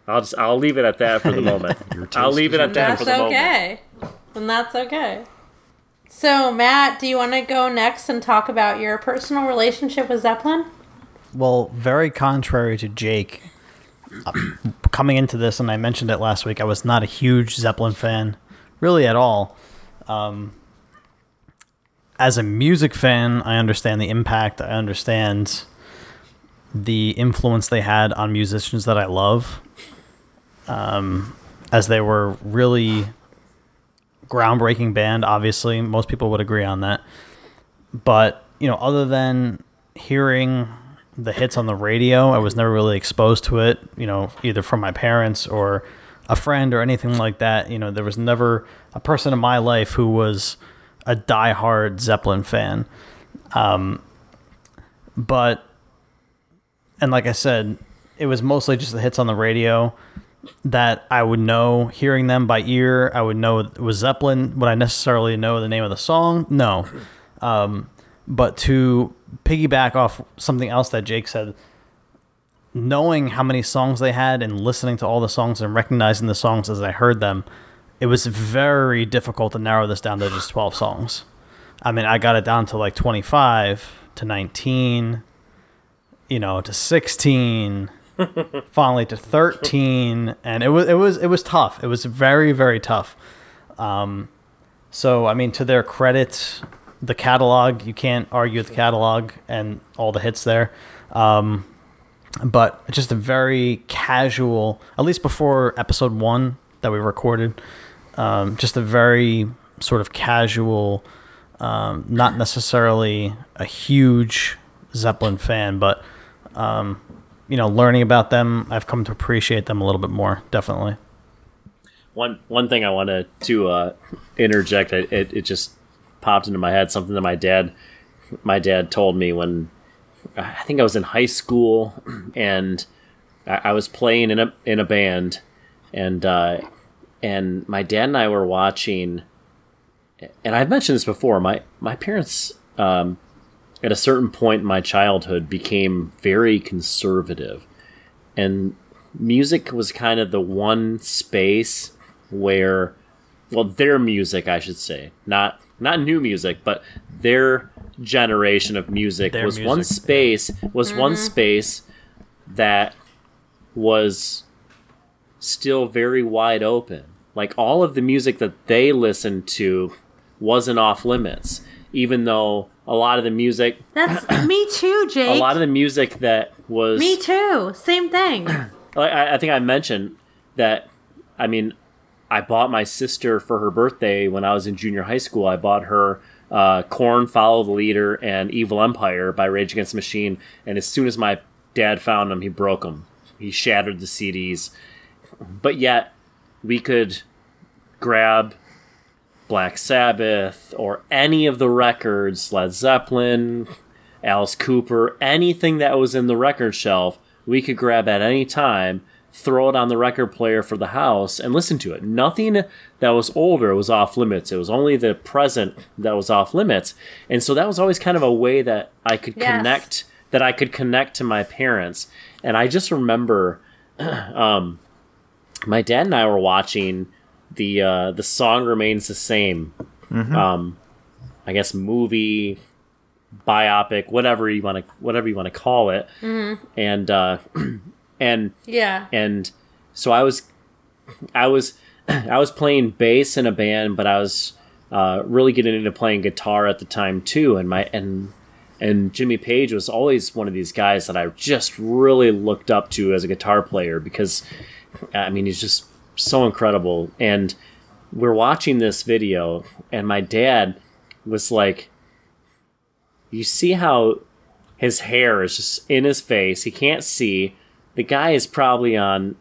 I'll leave it at that for the moment. I'll leave it at that for the moment. That's okay. And that's okay. So, Matt, do you want to go next and talk about your personal relationship with Zeppelin? Well, very contrary to Jake, coming into this, and I mentioned it last week, I was not a huge Zeppelin fan, really at all. As a music fan, I understand the impact. I understand the influence they had on musicians that I love, as they were really groundbreaking band, obviously. Most people would agree on that. But, you know, other than hearing the hits on the radio, I was never really exposed to it, you know, either from my parents or a friend or anything like that. You know, there was never a person in my life who was a diehard Zeppelin fan. But, and like I said, it was mostly just the hits on the radio that I would know, hearing them by ear. I would know it was Zeppelin. Would I necessarily know the name of the song? No. But to piggyback off something else that Jake said, knowing how many songs they had and listening to all the songs and recognizing the songs as I heard them, it was very difficult to narrow this down to just 12 songs. I mean, I got it down to like 25, to 19, you know, to 16... finally to 13, and it was tough. It was very, very tough. So I mean, to their credit, the catalog, you can't argue with the catalog and all the hits there. But just a very casual, at least before episode one that we recorded, just a very sort of casual, not necessarily a huge Zeppelin fan, but, you know, learning about them, I've come to appreciate them a little bit more, definitely. One thing I wanted to interject, it just popped into my head, something that my dad told me when I think I was in high school, and I was playing in a band, and my dad and I were watching, and I've mentioned this before, my parents at a certain point in my childhood became very conservative, and music was kind of the one space where, well, their music, I should say, not new music, but their generation of music one space that was still very wide open. Like, all of the music that they listened to wasn't off limits, even though a lot of the music that's me too, Jake. A lot of the music that was me too, same thing. I think I mentioned that. I mean, I bought my sister for her birthday when I was in junior high school. I bought her Korn, Follow the Leader, and Evil Empire by Rage Against the Machine. And as soon as my dad found them, he broke them. He shattered the CDs. But yet, we could grab Black Sabbath or any of the records, Led Zeppelin, Alice Cooper, anything that was in the record shelf, we could grab at any time, throw it on the record player for the house, and listen to it. Nothing that was older was off limits. It was only the present that was off limits. And so that was always kind of a way that I could connect to my parents. And I just remember my dad and I were watching the Song Remains the Same, mm-hmm. I guess movie, biopic, whatever you want to call it, mm-hmm. and so I was playing bass in a band, but I was really getting into playing guitar at the time too. And my Jimmy Page was always one of these guys that I just really looked up to as a guitar player, because I mean, he's just so incredible. And we're watching this video, and my dad was like, you see how his hair is just in his face. He can't see. The guy is probably on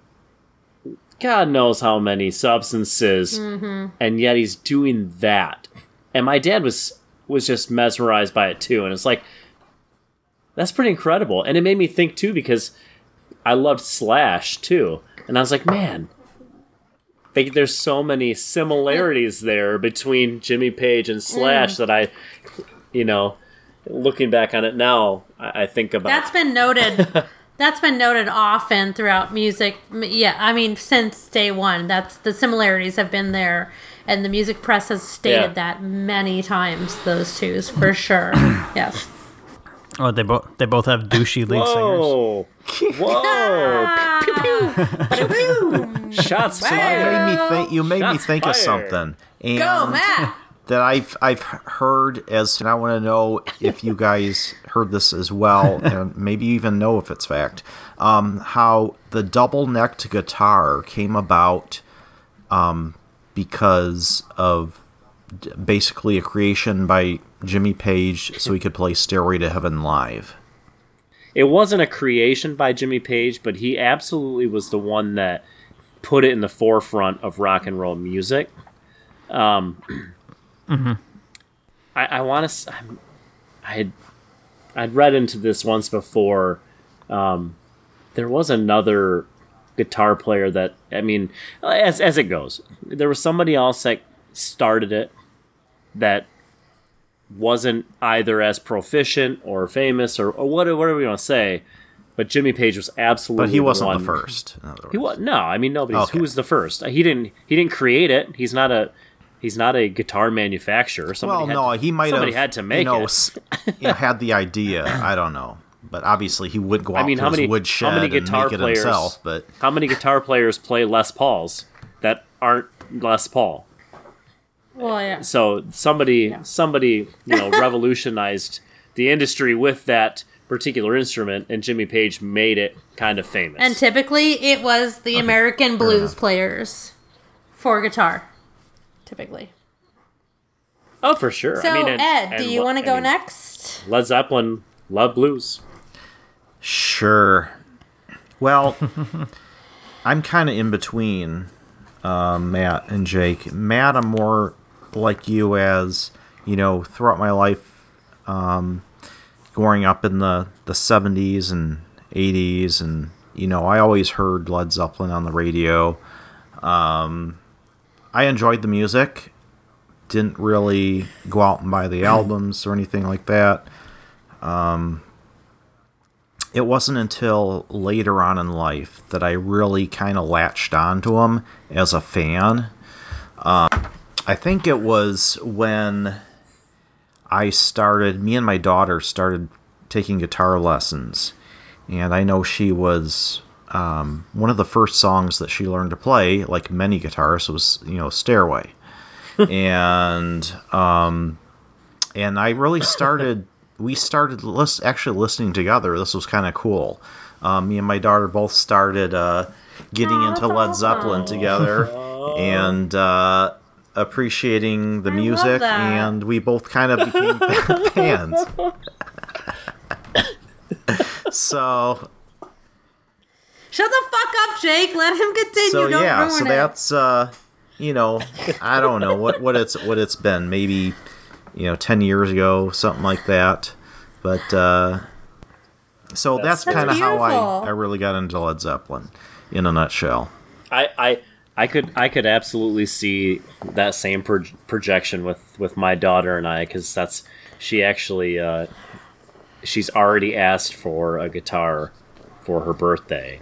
God knows how many substances, mm-hmm. and yet he's doing that. And my dad was just mesmerized by it too. And it's like, that's pretty incredible. And it made me think too, because I loved Slash too. And I was like, man, there's so many similarities there between Jimmy Page and Slash that looking back on it now, I think about... That's been noted. That's been noted often throughout music. Yeah, I mean, since day one, the similarities have been there. And the music press has stated that many times, those twos, for sure. Yes. Oh, they both have douchey lead singers. Whoa! Pew, pew, pew, pew. Shots fired. You made me think of something. And go, Matt! That I've heard as, and I want to know if you guys heard this as well, and maybe even know if it's fact, how the double-necked guitar came about because of basically a creation by Jimmy Page so he could play Stairway to Heaven live. It wasn't a creation by Jimmy Page, but he absolutely was the one that put it in the forefront of rock and roll music. Mm-hmm. I want to. I'd read into this once before. There was another guitar player that, I mean, as it goes, there was somebody else that started it that wasn't either as proficient or famous or whatever you want to say. But Jimmy Page was absolutely. But he wasn't the first. He was no. I mean, nobody. Okay. Who was the first? He didn't create it. He's not a guitar manufacturer. Somebody had to make it. You know, had the idea. I don't know, but obviously he wouldn't go out to his woodshed and make it himself. But how many guitar players play Les Pauls that aren't Les Paul? Well, yeah. So somebody revolutionized the industry with that particular instrument, and Jimmy Page made it kind of famous. And typically it was the American blues players for guitar, typically. Oh, for sure. So, I mean, Ed, do you want to go next? Led Zeppelin, love blues. Sure. Well, I'm kind of in between Matt and Jake. Matt, I'm more like you as, you know, throughout my life, growing up in the 70s and 80s, and, you know, I always heard Led Zeppelin on the radio. I enjoyed the music. Didn't really go out and buy the albums or anything like that. It wasn't until later on in life that I really kind of latched onto them as a fan. I think it was when me and my daughter started taking guitar lessons. And I know she was, one of the first songs that she learned to play, like many guitarists, was, you know, Stairway. And I really started... We started actually listening together. This was kind of cool. Me and my daughter both started getting into Led Zeppelin together and appreciating the music, and we both kind of became fans. So... Shut the fuck up, Jake. Let him continue. So, don't ruin it. That's, you know, I don't know what it's been. Maybe... you know, 10 years ago, something like that. But, so that's kind of how I really got into Led Zeppelin, in a nutshell. I could absolutely see that same projection with my daughter and I, because she actually, she's already asked for a guitar for her birthday.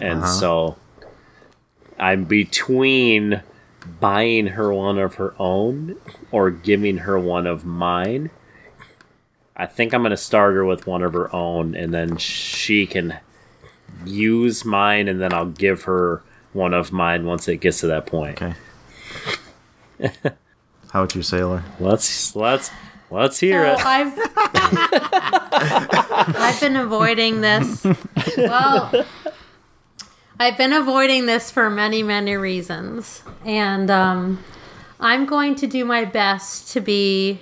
And so I'm between... buying her one of her own or giving her one of mine. I think I'm going to start her with one of her own, and then she can use mine, and then I'll give her one of mine once it gets to that point. Okay. How would you say, Laura? Let's hear it. I've been avoiding this. Well, I've been avoiding this for many, many reasons, and I'm going to do my best to be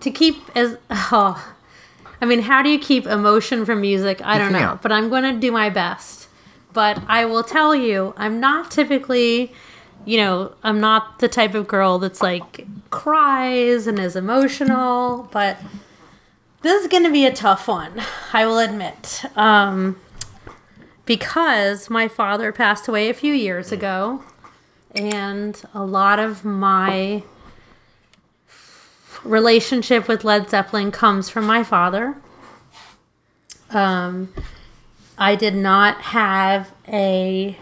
to keep as... Oh, I mean, how do you keep emotion from music? I don't know, but I'm going to do my best. But I will tell you, I'm not typically, you know, I'm not the type of girl that's like cries and is emotional, but... this is going to be a tough one, I will admit, because my father passed away a few years ago, and a lot of my relationship with Led Zeppelin comes from my father. I did not have a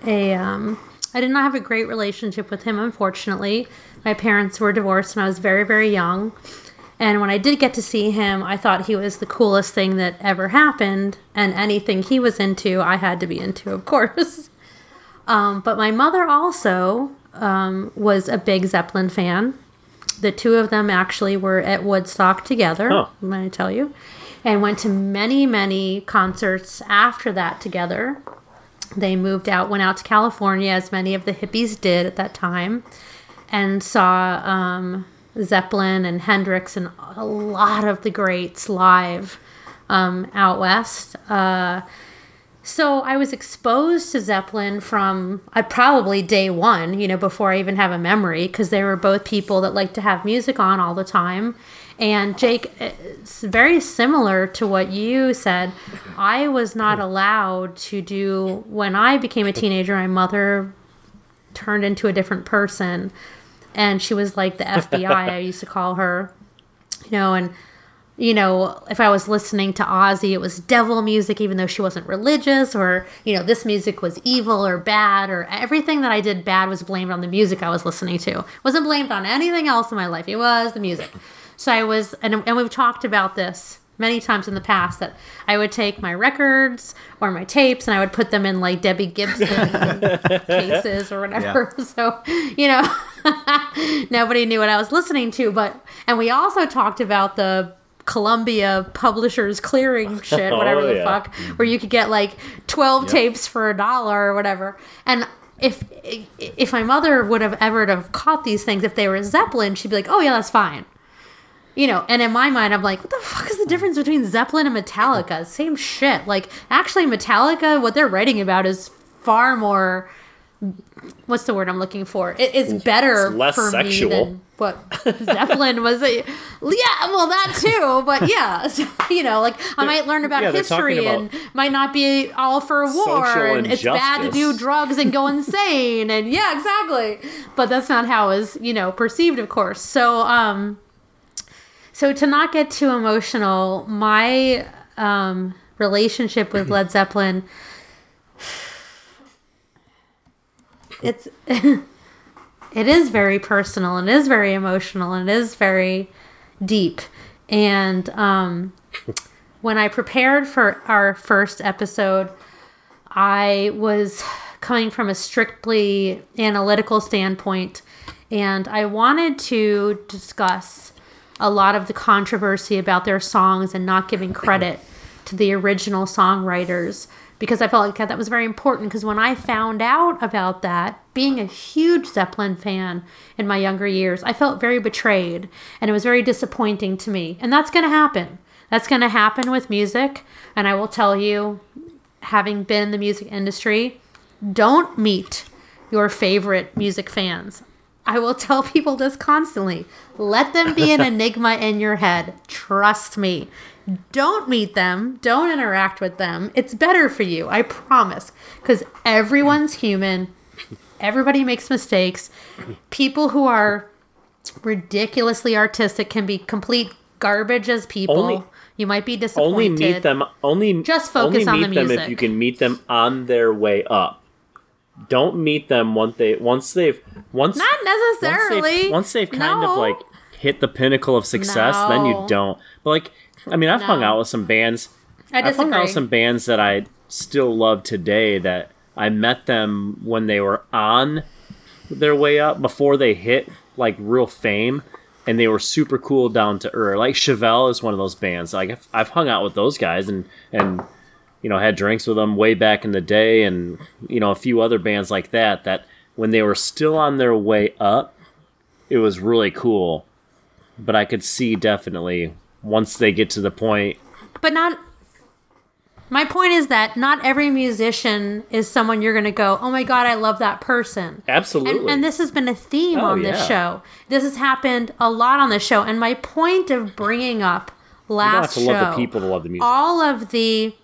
great relationship with him, unfortunately. My parents were divorced when I was very, very young. And when I did get to see him, I thought he was the coolest thing that ever happened. And anything he was into, I had to be into, of course. But my mother also was a big Zeppelin fan. The two of them actually were at Woodstock together, I'm going to tell you. And went to many, many concerts after that together. They went out to California, as many of the hippies did at that time. And saw... Zeppelin and Hendrix and a lot of the greats live out west. So I was exposed to Zeppelin from probably day one, you know, before I even have a memory, because they were both people that like to have music on all the time. And Jake, it's very similar to what you said. I was not allowed to do, when I became a teenager, my mother turned into a different person. And she was like the FBI, I used to call her, you know, and, you know, if I was listening to Ozzy, it was devil music, even though she wasn't religious, or, you know, this music was evil or bad, or everything that I did bad was blamed on the music I was listening to. It wasn't blamed on anything else in my life. It was the music. So I was, and we've talked about this many times in the past that I would take my records or my tapes and I would put them in like Debbie Gibson cases or whatever. Yeah. So, you know, nobody knew what I was listening to. But, and we also talked about the Columbia Publishers Clearing shit, whatever the fuck, where you could get like 12 tapes for $1 or whatever. And if my mother would have ever caught these things, if they were Zeppelin, she'd be like, oh yeah, that's fine. You know, and in my mind, I'm like, what the fuck is the difference between Zeppelin and Metallica? Same shit. Like, actually, Metallica, what they're writing about is far more... What's the word I'm looking for? It's better, it's less for sexual. Me than what Zeppelin was. Yeah, well, that too. But yeah, so, you know, like I might learn about history and might not be all for war and injustice. It's bad to do drugs and go insane and yeah, exactly. But that's not how it was, you know, perceived, of course. So, so to not get too emotional, my relationship with Led Zeppelin. It is very personal and it is very emotional and it is very deep. And when I prepared for our first episode, I was coming from a strictly analytical standpoint, and I wanted to discuss a lot of the controversy about their songs and not giving credit to the original songwriters. Because I felt like that was very important. Because when I found out about that, being a huge Zeppelin fan in my younger years, I felt very betrayed. And it was very disappointing to me. And that's going to happen. That's going to happen with music. And I will tell you, having been in the music industry, don't meet your favorite music fans. I will tell people this constantly. Let them be an enigma in your head. Trust me. Don't meet them. Don't interact with them. It's better for you. I promise. Because everyone's human. Everybody makes mistakes. People who are ridiculously artistic can be complete garbage as people. You might be disappointed. Just focus on the music. Only meet them if you can meet them on their way up. Don't meet them once they've not necessarily once they've kind of like hit the pinnacle of success. Then you don't. But like, I mean, I've hung out with some bands. I've hung out with some bands that I still love today that I met them when they were on their way up before they hit like real fame, and they were super cool, down to earth. Like Chevelle is one of those bands. Like I've hung out with those guys and you know, had drinks with them way back in the day, and you know, a few other bands like that. That when they were still on their way up, it was really cool. But I could see definitely once they get to the point. But not. My point is that not every musician is someone you're going to go, oh my god, I love that person. Absolutely. And this has been a theme on this show. This has happened a lot on this show. And my point of bringing up last show, you don't have to love the people to love the music.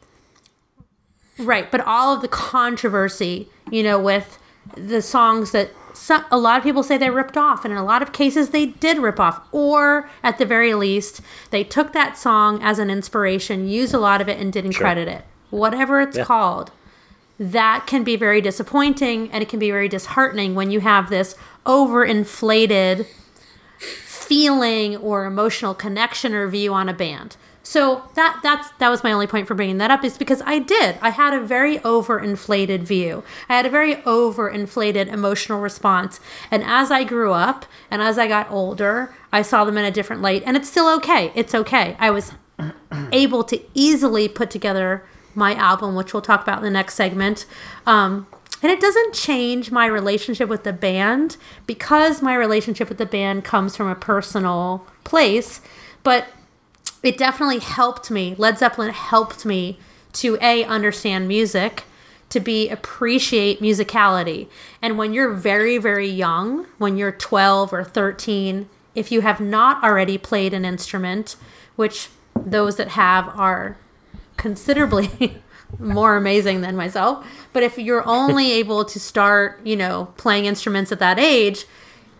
All of the controversy, you know, with the songs that a lot of people say they ripped off, and in a lot of cases they did rip off, or at the very least, they took that song as an inspiration, used a lot of it, and didn't credit it. Whatever it's called, that can be very disappointing, and it can be very disheartening when you have this overinflated feeling or emotional connection or view on a band. So that was my only point for bringing that up, is because I did. I had a very overinflated view. I had a very overinflated emotional response. And as I grew up and as I got older, I saw them in a different light. And it's still okay. It's okay. I was able to easily put together my album, which we'll talk about in the next segment. And it doesn't change my relationship with the band, because my relationship with the band comes from a personal place. But it definitely helped me. Led Zeppelin helped me to A, understand music, to B, appreciate musicality. And when you're very, very young, when you're 12 or 13, if you have not already played an instrument, which those that have are considerably more amazing than myself, but if you're only able to start, you know, playing instruments at that age,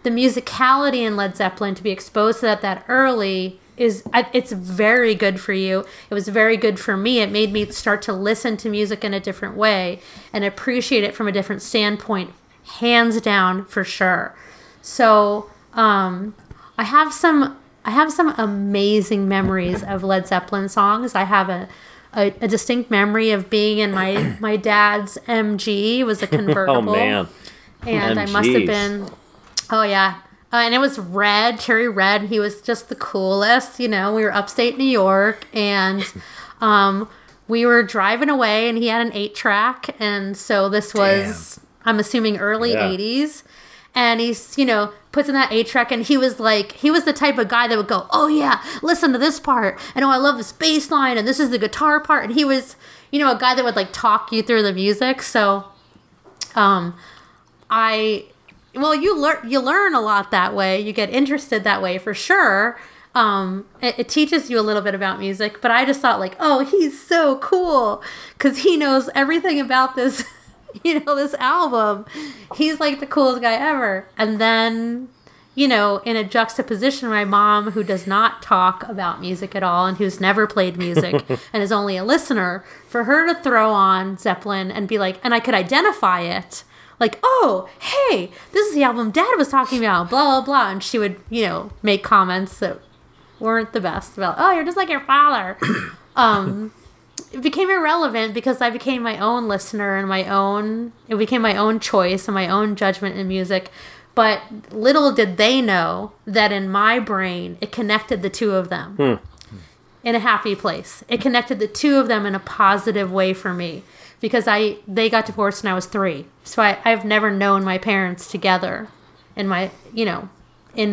the musicality in Led Zeppelin, to be exposed to that early, it's very good for you. It was very good for me. It made me start to listen to music in a different way and appreciate it from a different standpoint, hands down, for sure. So I have some I have some amazing memories of Led Zeppelin songs. I have a distinct memory of being in my dad's MG. It was a convertible. Oh, man. And MGs. I must have been, oh, yeah. And it was red, cherry red. He was just the coolest. You know, we were upstate New York, and we were driving away, and he had an 8-track. And so this was, I'm assuming, early 80s. And he's, you know, puts in that 8-track, and he was the type of guy that would go, oh, yeah, listen to this part. And oh, I love this bass line, and this is the guitar part. And he was, you know, a guy that would, like, talk you through the music. So you learn a lot that way. You get interested that way for sure. It teaches you a little bit about music. But I just thought, like, oh, he's so cool because he knows everything about this you know, this album. He's like the coolest guy ever. And then, you know, in a juxtaposition, my mom, who does not talk about music at all and who's never played music and is only a listener, for her to throw on Zeppelin and be like, and I could identify it. Like, oh, hey, this is the album Dad was talking about, blah, blah, blah. And she would, you know, make comments that weren't the best about, oh, you're just like your father. It became irrelevant because I became my own listener and it became my own choice and my own judgment in music. But little did they know that in my brain, it connected the two of them in a happy place. It connected the two of them in a positive way for me because they got divorced when I was 3. So I've never known my parents together in my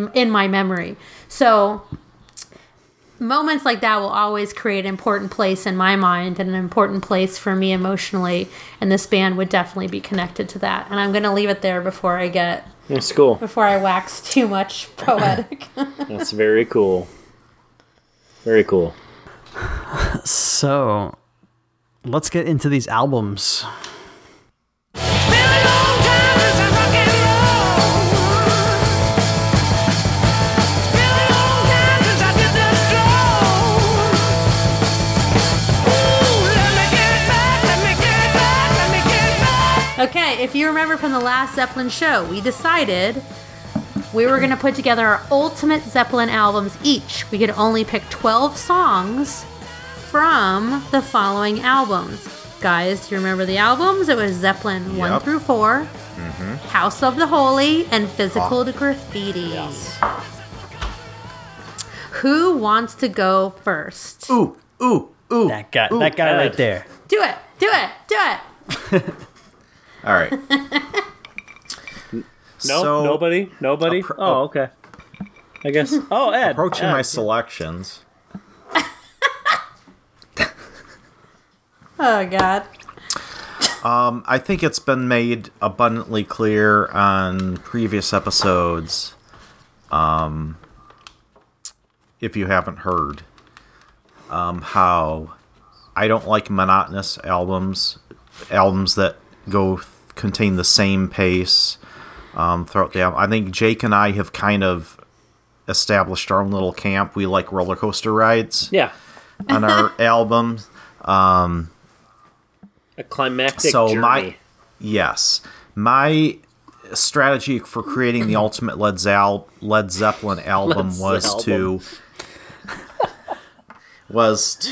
memory. So moments like that will always create an important place in my mind and an important place for me emotionally. And this band would definitely be connected to that. And I'm going to leave it there before I get... That's cool. Before I wax too much poetic. That's very cool. Very cool. So, let's get into these albums. It's been a long time since I rock and roll. Okay, if you remember from the last Zeppelin show, we decided we were going to put together our ultimate Zeppelin albums each. We could only pick 12 songs from the following albums. Guys, do you remember the albums? It was Zeppelin 1 through 4, House of the Holy, and Physical Graffiti. Yes. Who wants to go first? Ooh, ooh, ooh. That guy right there. Do it. All right. Nobody? Okay. I guess. Oh, Ed. Approaching my selections. Oh, God. I think it's been made abundantly clear on previous episodes, if you haven't heard, how I don't like monotonous albums that go contain the same pace throughout the album. I think Jake and I have kind of established our own little camp. We like roller coaster rides. Yeah. On our albums. A climactic journey. My strategy for creating the ultimate Led Zeppelin album was to...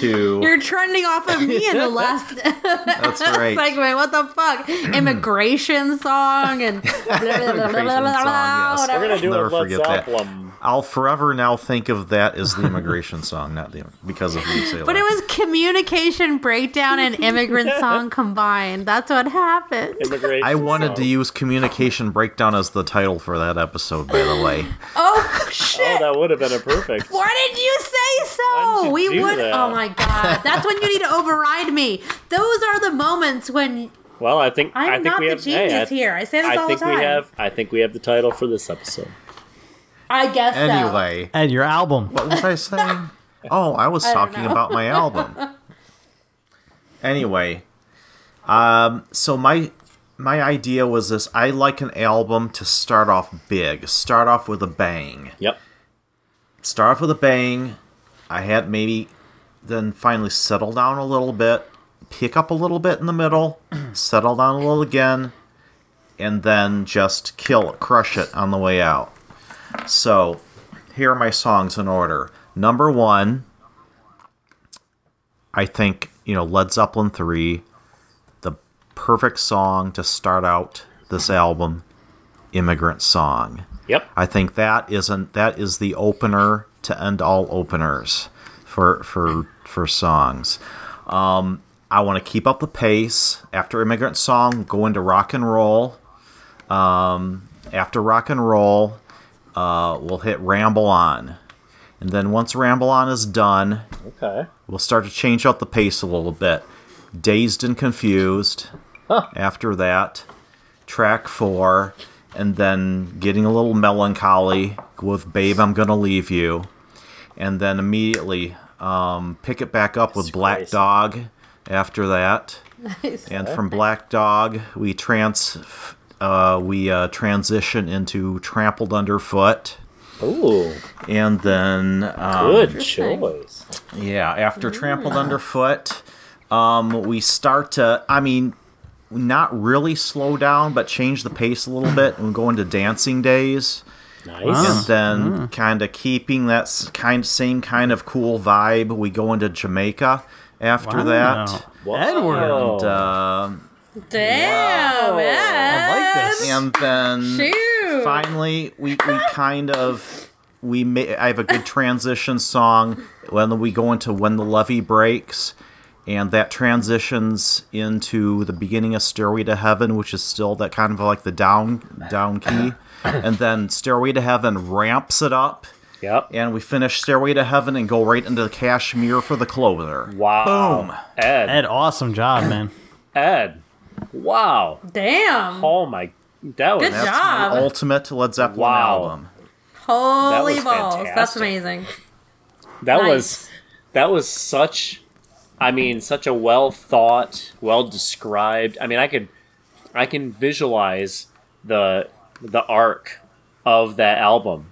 You're trending off of me in the last... That's right. Segment. What the fuck? Immigration song and... We're going to do a Led Zeppelin. I'll forever now think of that as the immigration song, not the... Because of you say. But it was Communication Breakdown and Immigrant Song combined. That's what happened. I wanted to use Communication Breakdown as the title for that episode, by the way. Oh, shit. Oh, that would have been a perfect... Why did you say so? We would... That. Oh my God! That's when you need to override me. Those are the moments when. Well, I think we have the genius here. I say this all the time. I think we have the title for this episode. I guess. Anyway, and your album. What was I saying? Oh, I was talking about my album. Anyway, so my idea was this: I like an album to start off big, start off with a bang. Yep. Start off with a bang. I had maybe then finally settle down a little bit, pick up a little bit in the middle, settle down a little again, and then just crush it on the way out. So here are my songs in order. Number one, I think, you know, Led Zeppelin III, the perfect song to start out this album, Immigrant Song. Yep. I think that is the opener to end all openers for songs. I want to keep up the pace. After Immigrant Song, go into Rock and Roll. After Rock and Roll, we'll hit Ramble On. And then once Ramble On is done, okay, we'll start to change up the pace a little bit. Dazed and Confused after that. Track 4. And then getting a little melancholy with Babe, I'm Gonna Leave You. And then immediately pick it back up with Black Dog after that. Nice. And from Black Dog, we transition into Trampled Underfoot. Ooh. And then... good choice. Yeah, after Trampled Underfoot, we start to... I mean... not really slow down, but change the pace a little bit and go into Dancing Days. Nice. And then kind of keeping that same kind of cool vibe, we go into Jamaica after that. Wow. Edward. And, damn, wow. Ed. I like this. And then finally, I have a good transition song when we go into When the Levee Breaks. And that transitions into the beginning of Stairway to Heaven, which is still that kind of like the down key. And then Stairway to Heaven ramps it up. Yep. And we finish Stairway to Heaven and go right into the Kashmir for the closer. Wow. Boom. Ed, awesome job, man. Ed. Wow. Damn. Oh, my. That's my ultimate Led Zeppelin album. Holy balls. Fantastic. That's amazing. That was such... I mean, such a well thought, well described. I mean, I can visualize the arc of that album.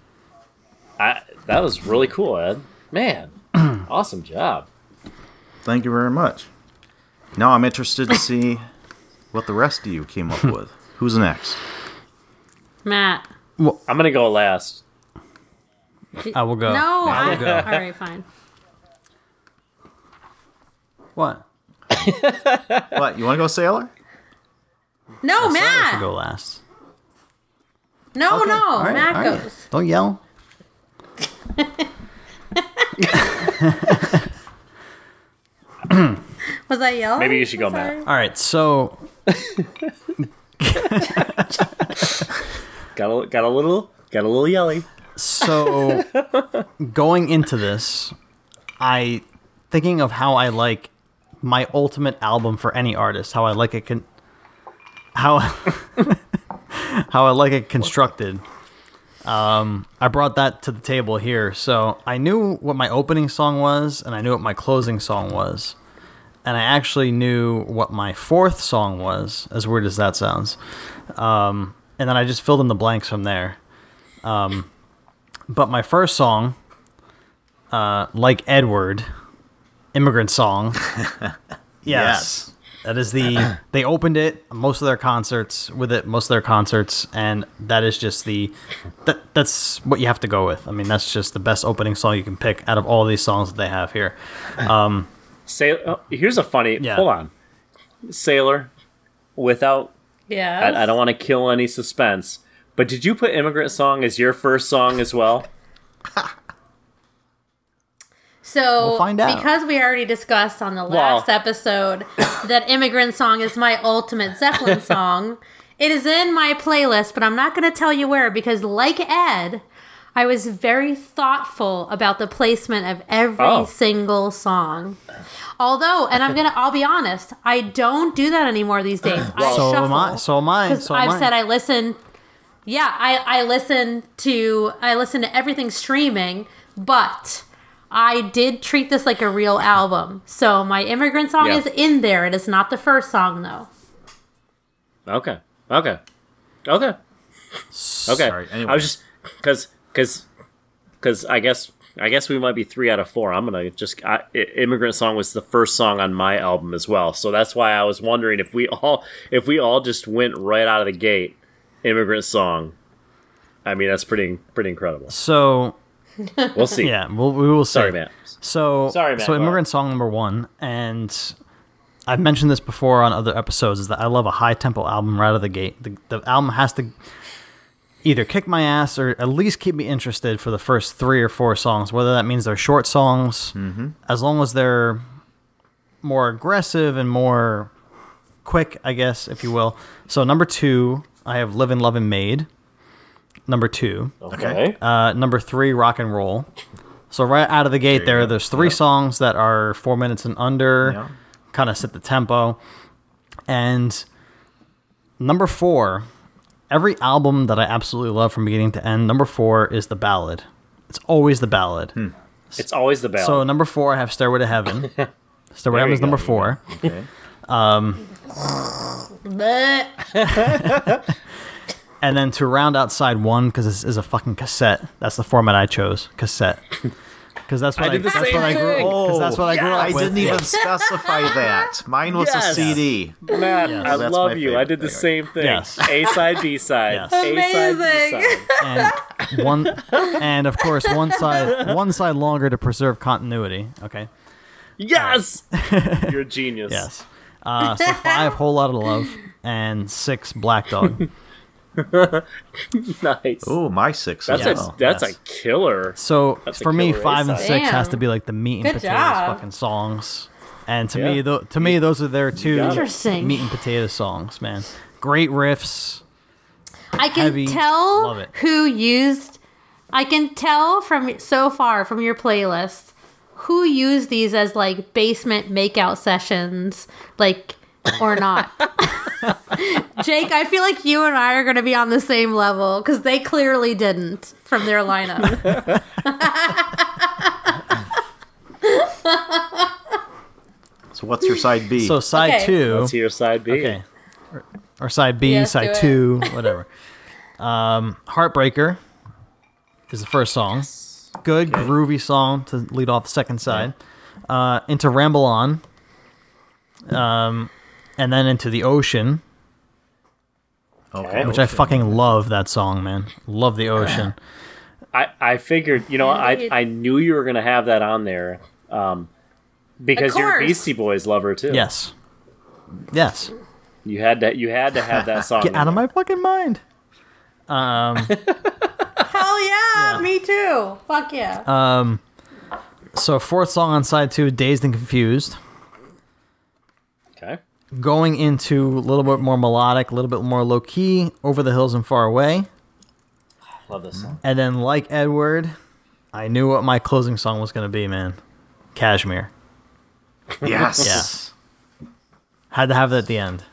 That was really cool, Ed. Man, awesome job. Thank you very much. Now I'm interested to see what the rest of you came up with. Who's next? Matt. Well, I'm gonna go last. I will go. No, I will go. All right, fine. What? What? You want to go sailor? No, Matt. Sailor should go last. No, okay. No. Right, Matt goes. Right. Don't yell. Was I yelling? Maybe you should go, Matt. All right, so. got a little yelly. So, going into this, thinking of how I like my ultimate album for any artist, how I like it, how I like it constructed. I brought that to the table here, so I knew what my opening song was, and I knew what my closing song was, and I actually knew what my fourth song was. As weird as that sounds, and then I just filled in the blanks from there. But my first song, like Edward. Immigrant Song. Yes. That is they opened it most of their concerts, and that is just that's what you have to go with. I mean, that's just the best opening song you can pick out of all these songs that they have here. Here's a funny, hold on. Sailor, without, I don't want to kill any suspense, but did you put Immigrant Song as your first song as well? So, we'll find out. Because we already discussed on the last episode that Immigrant Song is my ultimate Zeppelin song, it is in my playlist, but I'm not going to tell you where, because like Ed, I was very thoughtful about the placement of every single song. Although, and I'll be honest, I don't do that anymore these days. So am I. Because I've said I listen. Yeah, I listen to everything streaming, but. I did treat this like a real album. So my Immigrant Song is in there. It is not the first song, though. Okay. Sorry, anyway. I was just... Because I guess we might be 3 out of 4. I'm going to just... Immigrant Song was the first song on my album as well. So that's why I was wondering if we all just went right out of the gate, Immigrant Song. I mean, that's pretty incredible. So... We'll see. Yeah, we will see. Sorry, man. So Immigrant Song #1, and I've mentioned this before on other episodes, is that I love a high tempo album right out of the gate. The album has to either kick my ass or at least keep me interested for the first 3 or 4 songs, whether that means they're short songs, as long as they're more aggressive and more quick, I guess, if you will. So #2, I have Livin' Lovin' Maid. #2. Okay. #3, Rock and Roll. So right out of the gate there's 3 songs that are 4 minutes and under, kind of set the tempo. And #4, every album that I absolutely love from beginning to end, #4 is the ballad. It's always the ballad. It's always the ballad. So #4, I have Stairway to Heaven. Stairway to Heaven is #4. Okay. And then to round out side 1, because this is a fucking cassette. That's the format I chose, cassette. Because that's what I grew up with. That's what I grew up with. I didn't even specify that. Mine was a CD. Matt, I love you. I did the same thing. Yes. A side, B side. Yes. A side, B side. And of course, one side longer to preserve continuity. Okay. Yes. You're a genius. Yes. So 5, Whole Lot of Love, and 6, Black Dog. Nice. Oh, my 6. That's a killer. So that's for me, 5 and 6 has to be like the meat and potatoes fucking songs. And to me, those are their two meat and potato songs. Man, great riffs. I can tell who used. I can tell from so far from your playlist who used these as like basement makeout sessions, like. Or not. Jake, I feel like you and I are going to be on the same level because they clearly didn't from their lineup. So what's your side B? So side 2. Let's hear side B. Okay. Or side B, side 2, whatever. Heartbreaker is the first song. Yes. Good, groovy song to lead off the second side. Into Ramble On. And then into The Ocean, which I fucking love that song, man. Love The Ocean. I figured, I knew you were going to have that on there because you're a Beastie Boys lover, too. Yes. Yes. You had to have that song. Get out of my fucking mind. Hell yeah, me too. Fuck yeah. So 4th song on side 2, Dazed and Confused. Okay. Going into a little bit more melodic, a little bit more low-key, Over the Hills and Far Away. Love this song. And then, like Edward, I knew what my closing song was going to be, man. Kashmir. Yes. Yes. Had to have that at the end.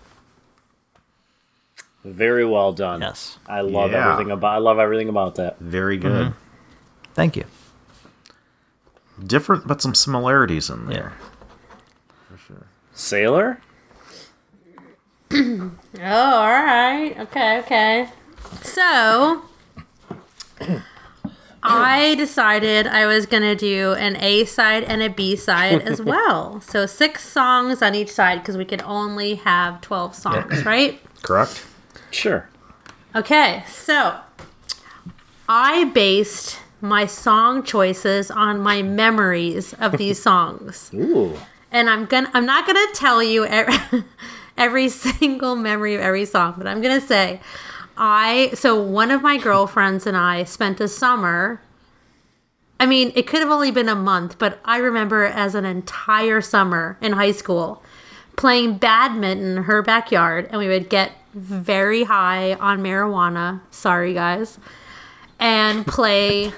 Very well done. Yes. I love everything about that. Very good. Mm-hmm. Thank you. Different, but some similarities in there. Yeah. Sailor? Oh, all right. Okay. So, I decided I was going to do an A side and a B side as well. So, 6 songs on each side because we could only have 12 songs, right? Correct. Sure. Okay. So, I based my song choices on my memories of these songs. Ooh. And I'm not gonna tell you every single memory of every song, but I'm gonna say, so one of my girlfriends and I spent a summer. I mean, it could have only been a month, but I remember it as an entire summer in high school, playing badminton in her backyard, and we would get very high on marijuana. Sorry, guys, and play.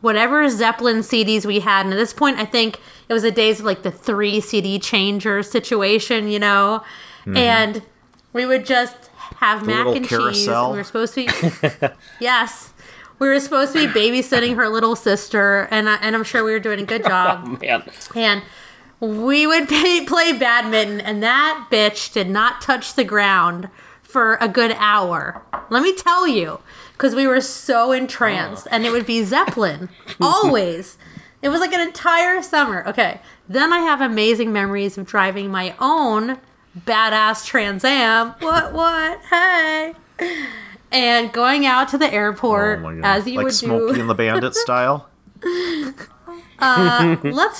Whatever Zeppelin CDs we had. And at this point, I think it was the days of like the 3 CD changer situation, And we would just have mac and cheese. And we were supposed to be... Yes. We were supposed to be babysitting her little sister. And I'm sure we were doing a good job. Oh, man. And we would play badminton. And that bitch did not touch the ground for a good hour. Let me tell you. Because we were so entranced. And it would be Zeppelin. Always. It was like an entire summer. Okay. Then I have amazing memories of driving my own badass Trans Am. Hey. and going out to the airport as you would do. Like Smokey and the Bandit style? Let's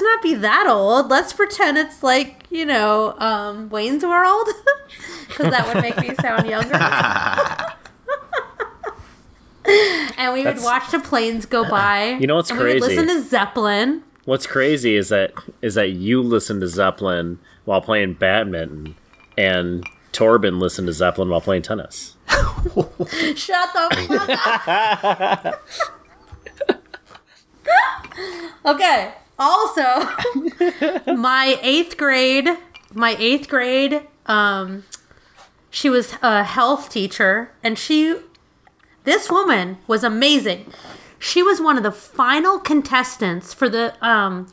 not be that old. Let's pretend it's like, you know, Wayne's World. Because that would make me sound younger. And we would watch the planes go by. You know what's crazy? We would listen to Zeppelin. What's crazy is that you listen to Zeppelin while playing badminton, and Torben listened to Zeppelin while playing tennis. Shut the fuck up. Okay. Also, my eighth grade, she was a health teacher, and this woman was amazing. She was one of the final contestants for the,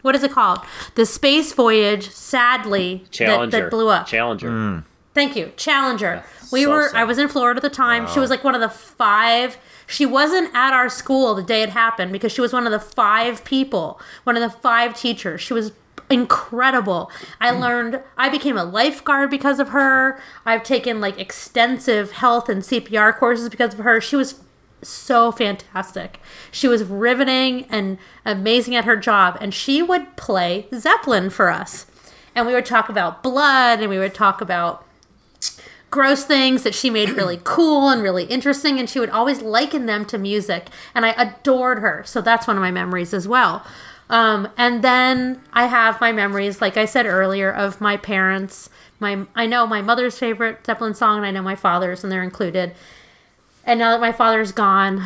what is it called? The space voyage, sadly, that blew up. Challenger. Mm. Thank you. Challenger. That's I was in Florida at the time. Wow. She was like one of the five. She wasn't at our school the day it happened because she was one of the five people, one of the five teachers. She was incredible. I became a lifeguard because of her. I've taken like extensive health and CPR courses because of her. She was so fantastic. She was riveting and amazing at her job. And she would play Zeppelin for us. And we would talk about blood, and we would talk about gross things that she made really cool and really interesting, and she would always liken them to music, and I adored her. So that's one of my memories as well. And then I have my memories, like I said earlier, of my parents. I know my mother's favorite Zeppelin song, and I know my father's, and they're included. And now that my father's gone,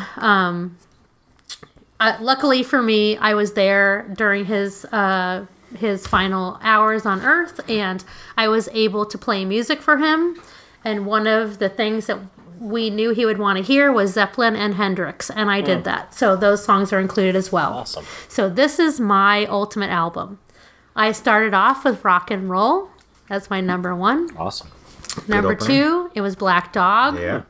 luckily for me, I was there during his final hours on Earth, and I was able to play music for him. And one of the things that we knew he would want to hear was Zeppelin and Hendrix, and I did that. So those songs are included as well. Awesome. So this is my ultimate album. I started off with Rock and Roll. That's my number one. Awesome. Number two, it was Black Dog. Yeah.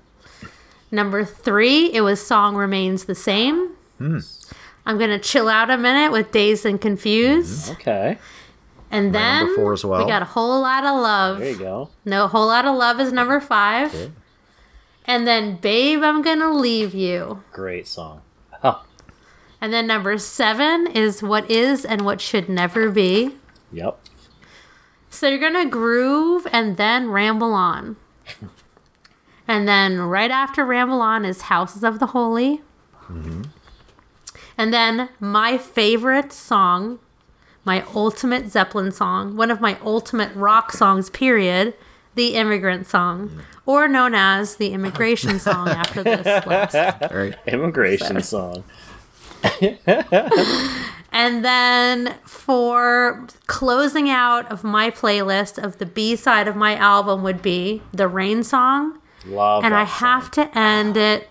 Number three, it was Song Remains the Same. I'm going to chill out a minute with Dazed and Confused. Okay. And then number four as well. We got a Whole Lot of Love. There you go. No, Whole Lot of Love is number five. Okay. And then Babe, I'm Gonna Leave You. Great song. Oh. And then number seven is What Is and What Should Never Be. Yep. So you're going to groove and then Ramble On. And then right after Ramble On is Houses of the Holy. Mm-hmm. And then my favorite song, my ultimate Zeppelin song, one of my ultimate rock songs, period, the Immigrant Song, or known as the Immigration Song after this last. Right. Immigration Song. And then for closing out of my playlist of the B-side of my album would be the Rain Song. Love and that I have song. To end it.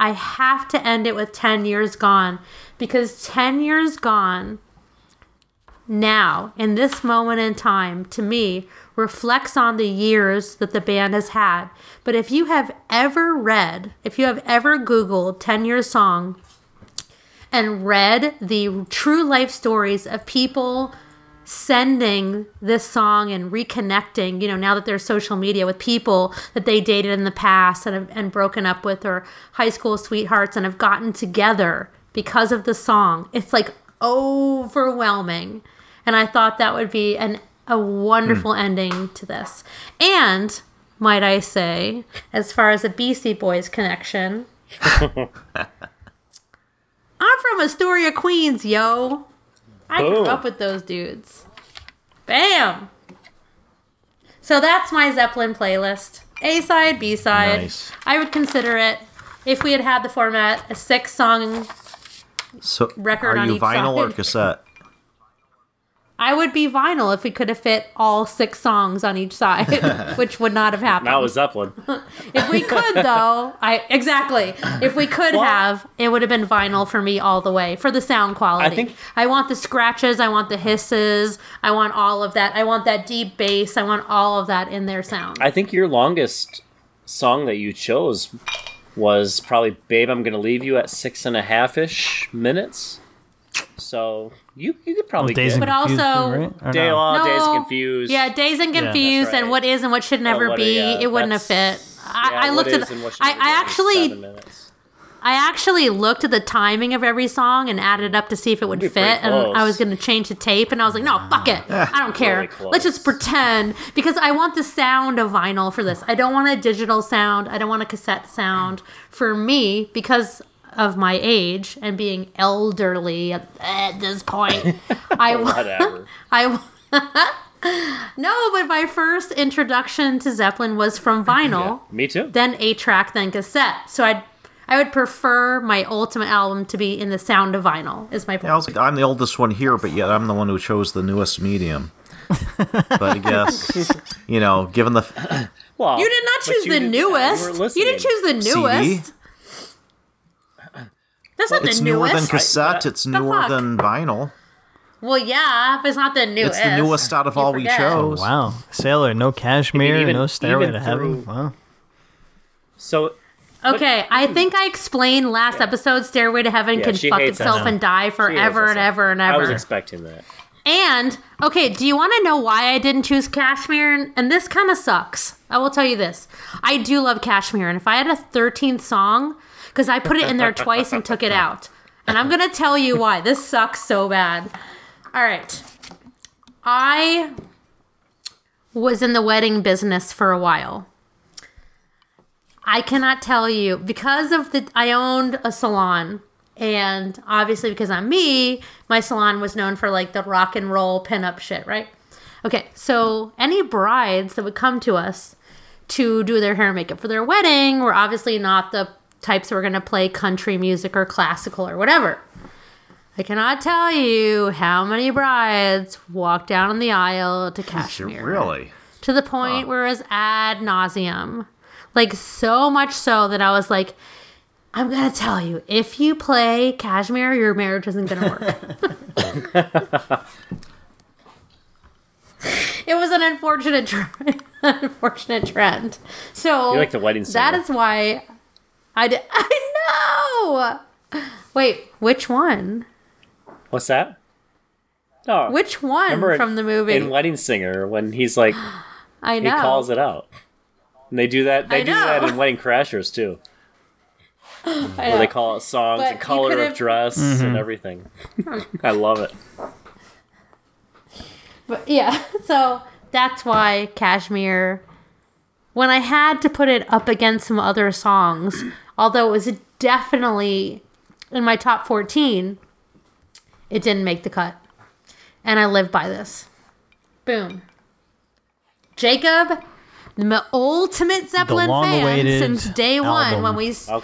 I have to end it with 10 Years Gone, because 10 Years Gone now, in this moment in time, to me, reflects on the years that the band has had. But if you have ever read, if you have ever Googled 10 Years Song and read the true life stories of people sending this song and reconnecting, you know, now that there's social media, with people that they dated in the past and broken up with, or high school sweethearts, and have gotten together because of the song. It's like overwhelming. And I thought that would be a wonderful ending to this. And might I say, as far as the Beastie Boys connection, I'm from Astoria, Queens, yo. I grew up with those dudes. Bam! So that's my Zeppelin playlist. A-side, B-side. Nice. I would consider it, if we had had the format, a six-song record on each side. Are you vinyl or cassette? I would be vinyl if we could have fit all six songs on each side, which would not have happened. That was Zeppelin. If we could, though, if we could have, it would have been vinyl for me all the way, for the sound quality. I want the scratches, I want the hisses, I want all of that. I want that deep bass, I want all of that in their sound. I think your longest song that you chose was probably Babe, I'm Gonna Leave You at 6.5-ish minutes. So you could probably get it. But also, right? Days Confused. Yeah, Days and Confused, right. And What Is and What Should Never Be. It wouldn't have fit. I looked at. I actually looked at the timing of every song and added it up to see if it would fit. And I was going to change the tape, and I was like, no, fuck it. I don't care. Really, let's just pretend. Because I want the sound of vinyl for this. I don't want a digital sound. I don't want a cassette sound. For me, because of my age and being elderly at this point, no, but my first introduction to Zeppelin was from vinyl. Yeah, me too. Then 8-track, then cassette. So I would prefer my ultimate album to be in the sound of vinyl, is my point. Yeah, I'm the oldest one here, but yet I'm the one who chose the newest medium. But I guess, you know, given the... Well, you did not choose the newest. You didn't choose the newest. CD? That's not the newest. It's newer than cassette. It's newer than vinyl. Well, yeah, but it's not the newest. It's the newest out of all we chose. Oh, wow. Sailor, no Kashmir, no Stairway to Heaven. Wow. So... Okay, I think I explained last episode, Stairway to Heaven can fuck itself and die forever and ever and ever. I was expecting that. And, okay, do you want to know why I didn't choose Kashmir? And this kind of sucks. I will tell you this. I do love Kashmir. And if I had a 13th song, because I put it in there twice and took it out. And I'm going to tell you why. This sucks so bad. All right. I was in the wedding business for a while. I cannot tell you, because of I owned a salon, and obviously because I'm me, my salon was known for like the rock and roll pinup shit, right? Okay, so any brides that would come to us to do their hair and makeup for their wedding were obviously not the types who were going to play country music or classical or whatever. I cannot tell you how many brides walked down the aisle to Kashmir. Really? To the point where it was ad nauseum. Like, so much so that I was like, I'm going to tell you, if you play Kashmir, your marriage isn't going to work. It was an unfortunate trend. So, you're like the wedding singer. That is why I know! Wait, which one? What's that? Oh, which one from the movie? In Wedding Singer, when he's like, I know. He calls it out. And they do that. They do that in Wedding Crashers too, where they call it songs and color of dress and everything. I love it. But yeah, so that's why Kashmir. When I had to put it up against some other songs, although it was definitely in my top 14, it didn't make the cut, and I live by this. Boom, Jacob. The ultimate Zeppelin fan since day one. When we started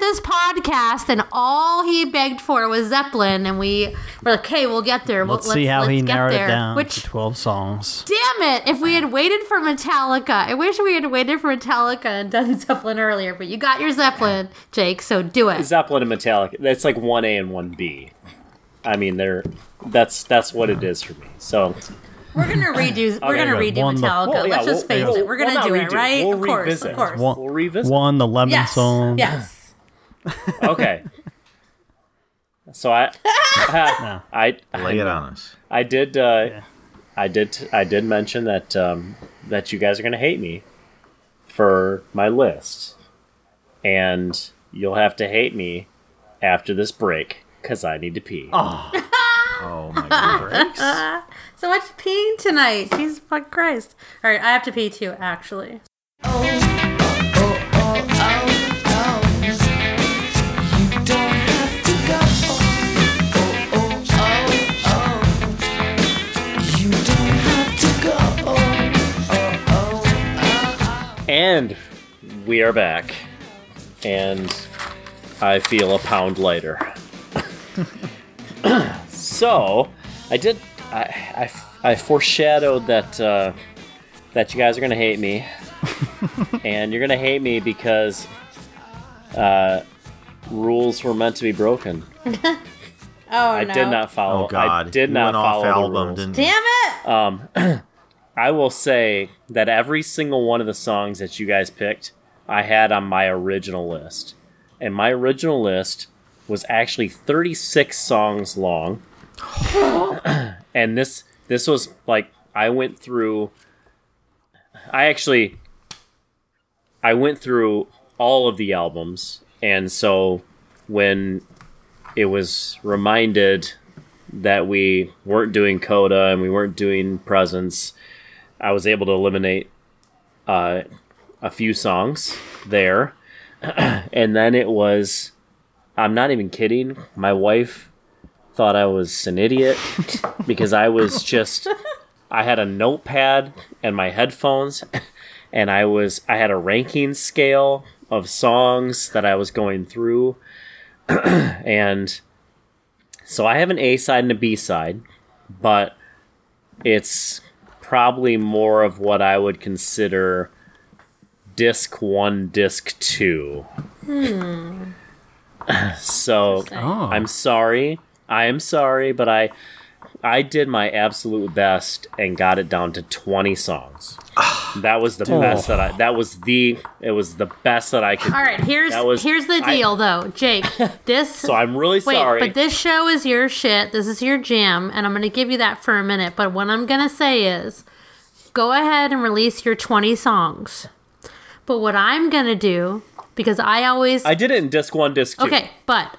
this podcast, and all he begged for was Zeppelin, and we were like, "Hey, we'll get there." Let's see how he narrowed it down to 12 songs. Damn it! If we had waited for Metallica, I wish we had waited for Metallica and done Zeppelin earlier. But you got your Zeppelin, Jake. So do it. Zeppelin and Metallica. That's like 1A and 1B. I mean, that's what it is for me. So. We're gonna redo. We're gonna redo Metallica. Let's just face it. We're gonna do it, right? Of course. We'll revisit. Won the Lemon song. Yes. Okay. So I lay it on us. I did. I did mention that that you guys are gonna hate me for my list, and you'll have to hate me after this break because I need to pee. Oh my God. So much peeing tonight. Jesus fuck Christ. All right, I have to pee too, actually. You don't have to go. You don't have to go. And we are back. And I feel a pound lighter. So, I foreshadowed that you guys are going to hate me. And you're going to hate me because rules were meant to be broken. I did not follow. Oh, God. I did not follow the rules. Damn it! I will say that every single one of the songs that you guys picked, I had on my original list. And my original list was actually 36 songs long. And this was like I went through. I actually I went through all of the albums, and so when it was reminded that we weren't doing Coda and we weren't doing Presence, I was able to eliminate a few songs there. And then it was, I'm not even kidding, my wife thought I was an idiot because I was just, I had a notepad and my headphones, and I had a ranking scale of songs that I was going through. And so I have an A side and a B side, but it's probably more of what I would consider disc 1, disc 2. So I am sorry, but I did my absolute best and got it down to 20 songs. That was the best that I. It was the best that I could. All right, here's the deal, though, Jake. This. So I'm really sorry, but this show is your shit. This is your jam, and I'm gonna give you that for a minute. But what I'm gonna say is, go ahead and release your 20 songs. But what I'm gonna do, because I did it in disc 1, disc 2. Okay, but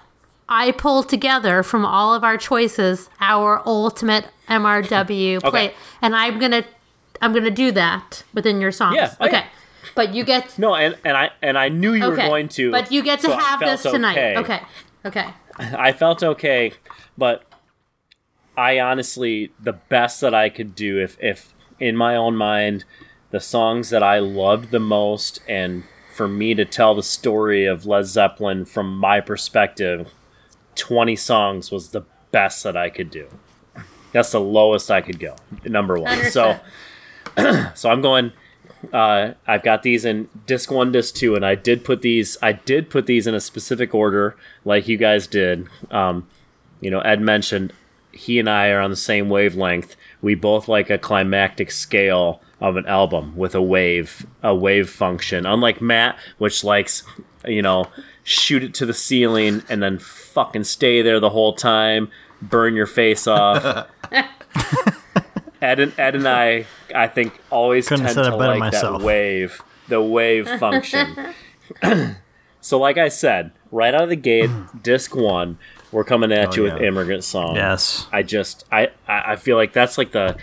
I pulled together from all of our choices our ultimate MRW play, and I'm gonna do that within your songs. Yeah, okay. But you get I knew you were going to. But you get to have this tonight. Okay. I felt okay, but I honestly, the best that I could do, if in my own mind, the songs that I loved the most, and for me to tell the story of Led Zeppelin from my perspective, 20 songs was the best that I could do. That's the lowest I could go, number one. 100%. So I'm going, I've got these in disc 1, disc 2, and I did put these in a specific order like you guys did. Ed mentioned he and I are on the same wavelength. We both like a climactic scale of an album with a wave function. Unlike Matt, which likes, shoot it to the ceiling and then fucking stay there the whole time, burn your face off. Ed and I think always couldn't tend to like myself. The wave function. So like I said, right out of the gate, disc 1, we're coming at you with Immigrant Song. Yes. I feel like that's like the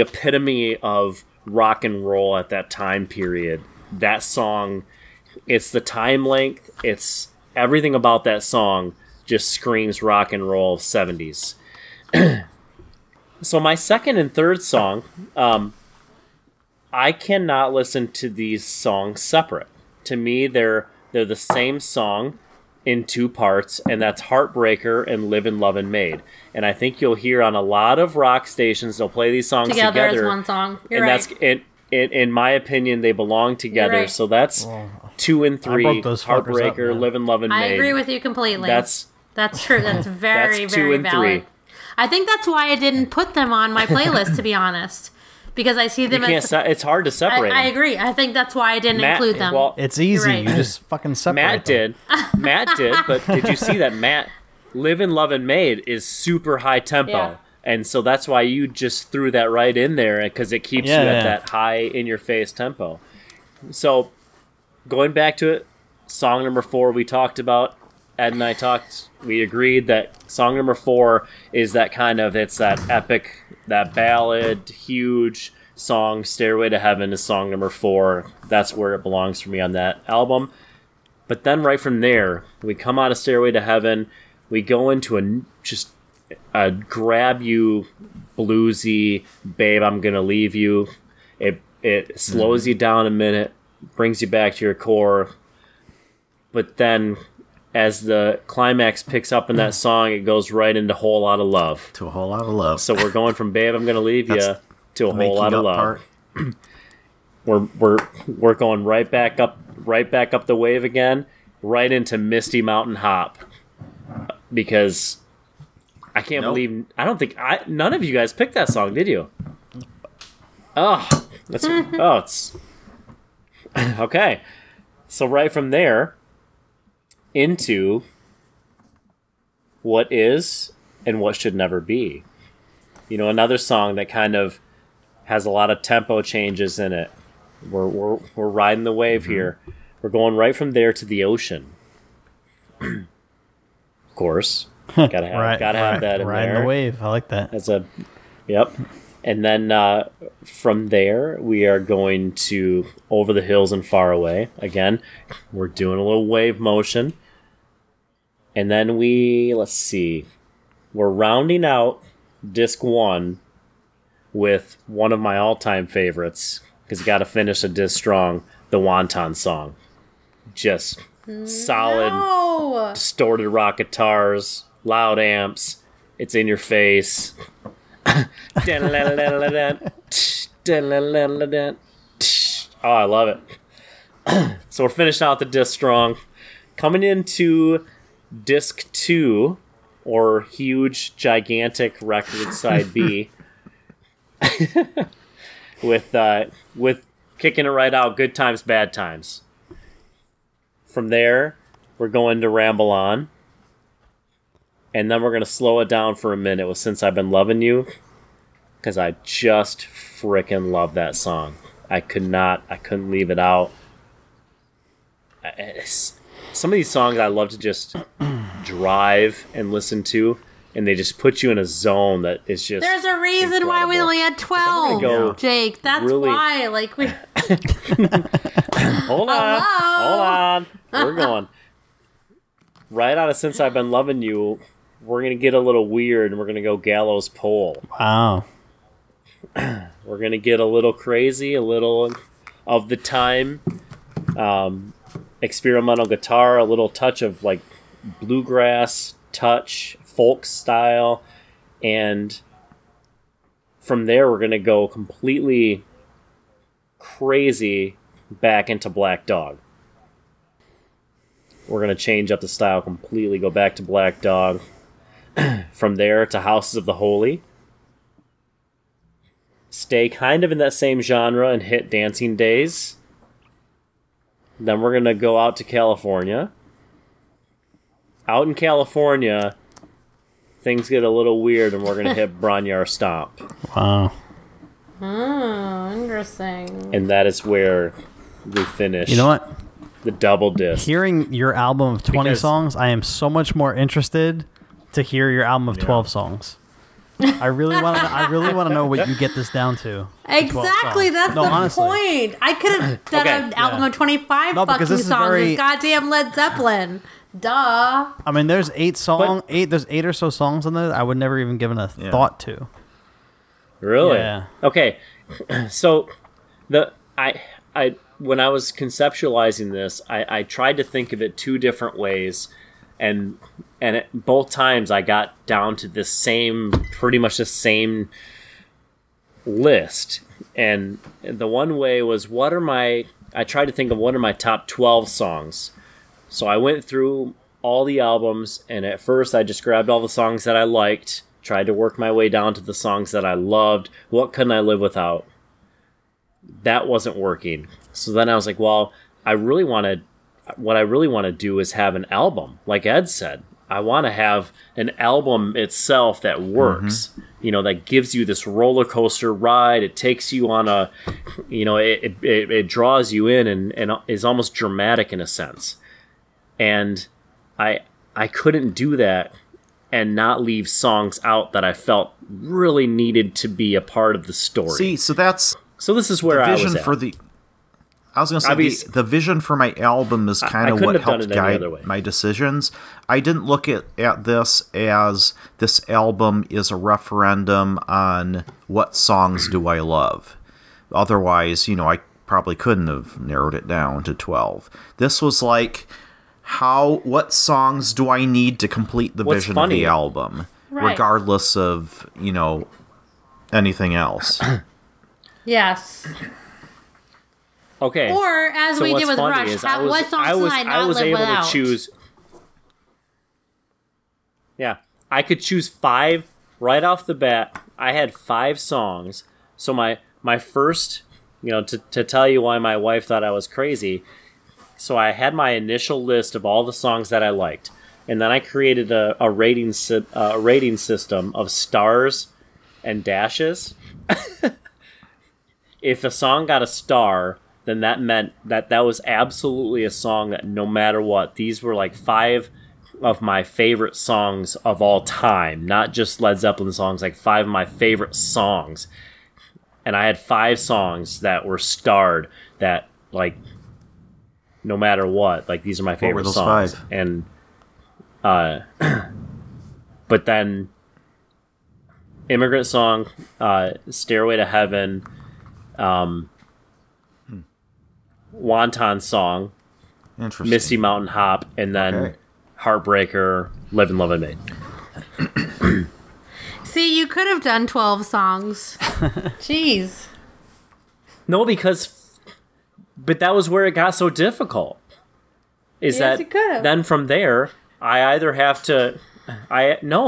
epitome of rock and roll at that time period. That song, it's the time length, it's everything about that song just screams rock and roll of 70s. So my second and third song, I cannot listen to these songs separate. To me, they're the same song in two parts, and that's Heartbreaker and Livin' Lovin' Maid. And I think you'll hear on a lot of rock stations, they'll play these songs together as one song. You're and right. That's, in my opinion, they belong together. Right. So that's 2 and 3, Heartbreaker, Livin' Lovin' Maid. I agree with you completely. That's true. That's very, that's very valid. 3. I think that's why I didn't put them on my playlist, to be honest, because I see them as... It's hard to separate them. I agree. I think that's why I didn't include them. Well, it's easy. Right. You just fucking separate them. Matt did, but did you see that Matt, Livin' Lovin' Maid is super high tempo, and so that's why you just threw that right in there, because it keeps you at that high, in-your-face tempo. So, going back to it, song number 4 we talked about, Ed and I talked, we agreed that song number 4 is that kind of, it's that epic, that ballad, huge song. Stairway to Heaven is song number 4. That's where it belongs for me on that album. But then right from there, we come out of Stairway to Heaven, we go into a grab you, bluesy, Babe, I'm Gonna Leave You. It slows you down a minute, brings you back to your core, but then... as the climax picks up in that song, it goes right into Whole Lot of Love. So we're going from Babe, I'm Gonna Leave You to a Whole Lot of Love. We're going right back up the wave again, right into Misty Mountain Hop. Because I can't believe none of you guys picked that song, did you? It's okay. So right from there into what is and what should never be. Another song that kind of has a lot of tempo changes in it. We're riding the wave here. We're going right from there to the ocean. Of course, gotta have that in riding there. The wave. I like that. That's a yep. And then from there, we are going to Over the Hills and Far Away. Again, we're doing a little wave motion. And then we're rounding out disc one with one of my all-time favorites, because you got to finish a disc strong, the Wonton Song. Just solid, distorted rock guitars, loud amps, it's in your face. Oh, I love it. So we're finishing out the disc strong. Coming into disc two, or huge, gigantic record side B, with kicking it right out, Good Times, Bad Times. From there, we're going to Ramble On. And then we're going to slow it down for a minute with Since I've Been Loving You, because I just frickin' love that song. I couldn't leave it out. Some of these songs I love to just drive and listen to, and they just put you in a zone that is just there's a reason incredible. Why we only had 12, go Jake. That's really... why. Like we Hold on. We're going. Right out of Since I've Been Loving You, we're going to get a little weird, and we're going to go Gallows Pole. Wow. We're going to get a little crazy, a little of the time, experimental guitar, a little touch of like bluegrass, touch, folk style. And from there, we're going to go completely crazy back into Black Dog. We're going to change up the style completely, go back to Black Dog. From there to Houses of the Holy. Stay kind of in that same genre and hit Dancing Days. Then we're going to go out to California. Out in California, things get a little weird, and we're going to hit Bronyar Stomp. Wow. Oh, interesting. And that is where we finish. You know what? The double disc. Hearing your album of 20 songs, I am so much more interested to hear your album of 12 songs. I really want to know what you get this down to. Exactly, that's point. I could have done an album of 25 fucking songs with goddamn Led Zeppelin. Duh. I mean, there's there's 8 or so songs on there that I would never even given a thought to. Really? Yeah. Okay. So when I was conceptualizing this, I tried to think of it two different ways, and both times I got down to pretty much the same list. And the one way was I tried to think of what are my top 12 songs. So I went through all the albums, and at first I just grabbed all the songs that I liked, tried to work my way down to the songs that I loved. What couldn't I live without? That wasn't working. So then I was like, well, what I really want to do is have an album. Like Ed said, I want to have an album itself that works, that gives you this roller coaster ride. It takes you on it draws you in and is almost dramatic in a sense. And I couldn't do that and not leave songs out that I felt really needed to be a part of the story. See, so that's... So this is where the vision for my album is kind of what helped guide my decisions. I didn't look at this as this album is a referendum on what songs do I love. Otherwise, I probably couldn't have narrowed it down to 12. This was like, what songs do I need to complete the vision of the album, regardless of, anything else. Yes. Okay. Or as we did with Rush, what songs did I not live without? I was able to choose. Yeah, I could choose 5 right off the bat. I had 5 songs. So my first, to tell you why my wife thought I was crazy. So I had my initial list of all the songs that I liked, and then I created a rating system of stars and dashes. If a song got a star, then that meant that that was absolutely a song that no matter what, these were like five of my favorite songs of all time, not just Led Zeppelin songs, like five of my favorite songs. And I had five songs that were starred that, like, no matter what, like, these are my favorite songs. Five? And, but then Immigrant Song, Stairway to Heaven, Wonton Song, Misty Mountain Hop, and then Heartbreaker, Livin' Lovin' Maid. See, you could have done 12 songs. Jeez. No, because, but that was where it got so difficult. Is yes, that then from there, I either have to,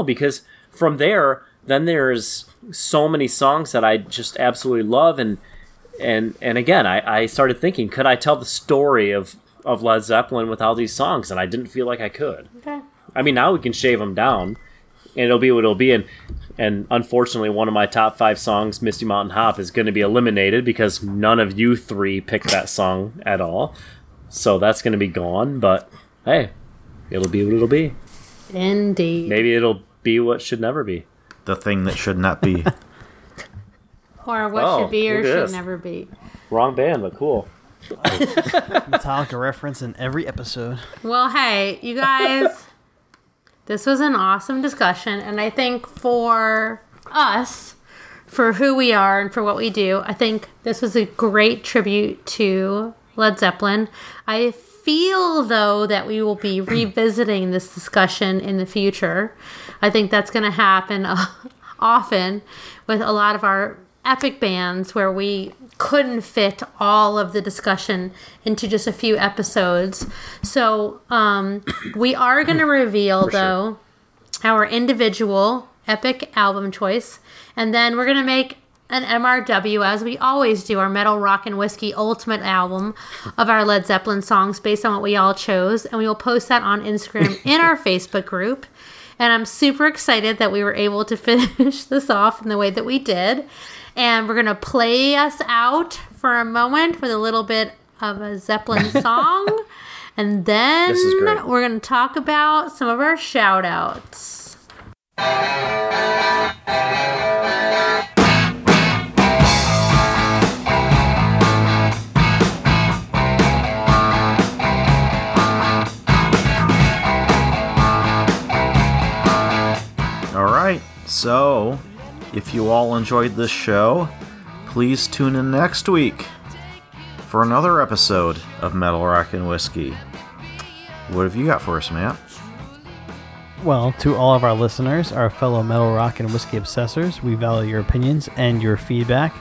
because from there, then there's so many songs that I just absolutely love. And again, I started thinking, could I tell the story of Led Zeppelin with all these songs? And I didn't feel like I could. Okay. I mean, now we can shave them down and it'll be what it'll be. And unfortunately, one of my top five songs, Misty Mountain Hop, is going to be eliminated because none of you three picked that song at all. So that's going to be gone. But hey, it'll be what it'll be. Indeed. Maybe it'll be what should never be. The thing that should not be. Or what should be or should never be. Wrong band, but cool. Metallica reference in every episode. Well, hey, you guys, this was an awesome discussion. And I think for us, for who we are and for what we do, I think this was a great tribute to Led Zeppelin. I feel, though, that we will be revisiting this discussion in the future. I think that's going to happen often with a lot of our epic bands where we couldn't fit all of the discussion into just a few episodes. So we are going to reveal, though, our individual epic album choice. And then we're going to make an MRW, as we always do, our Metal, Rock, and Whiskey Ultimate album of our Led Zeppelin songs based on what we all chose. And we will post that on Instagram in our Facebook group. And I'm super excited that we were able to finish this off in the way that we did. And we're going to play us out for a moment with a little bit of a Zeppelin song. And then we're going to talk about some of our shout-outs. So, if you all enjoyed this show, please tune in next week for another episode of Metal, Rock, and Whiskey. What have you got for us, Matt? Well, to all of our listeners, our fellow Metal, Rock, and Whiskey obsessors, we value your opinions and your feedback.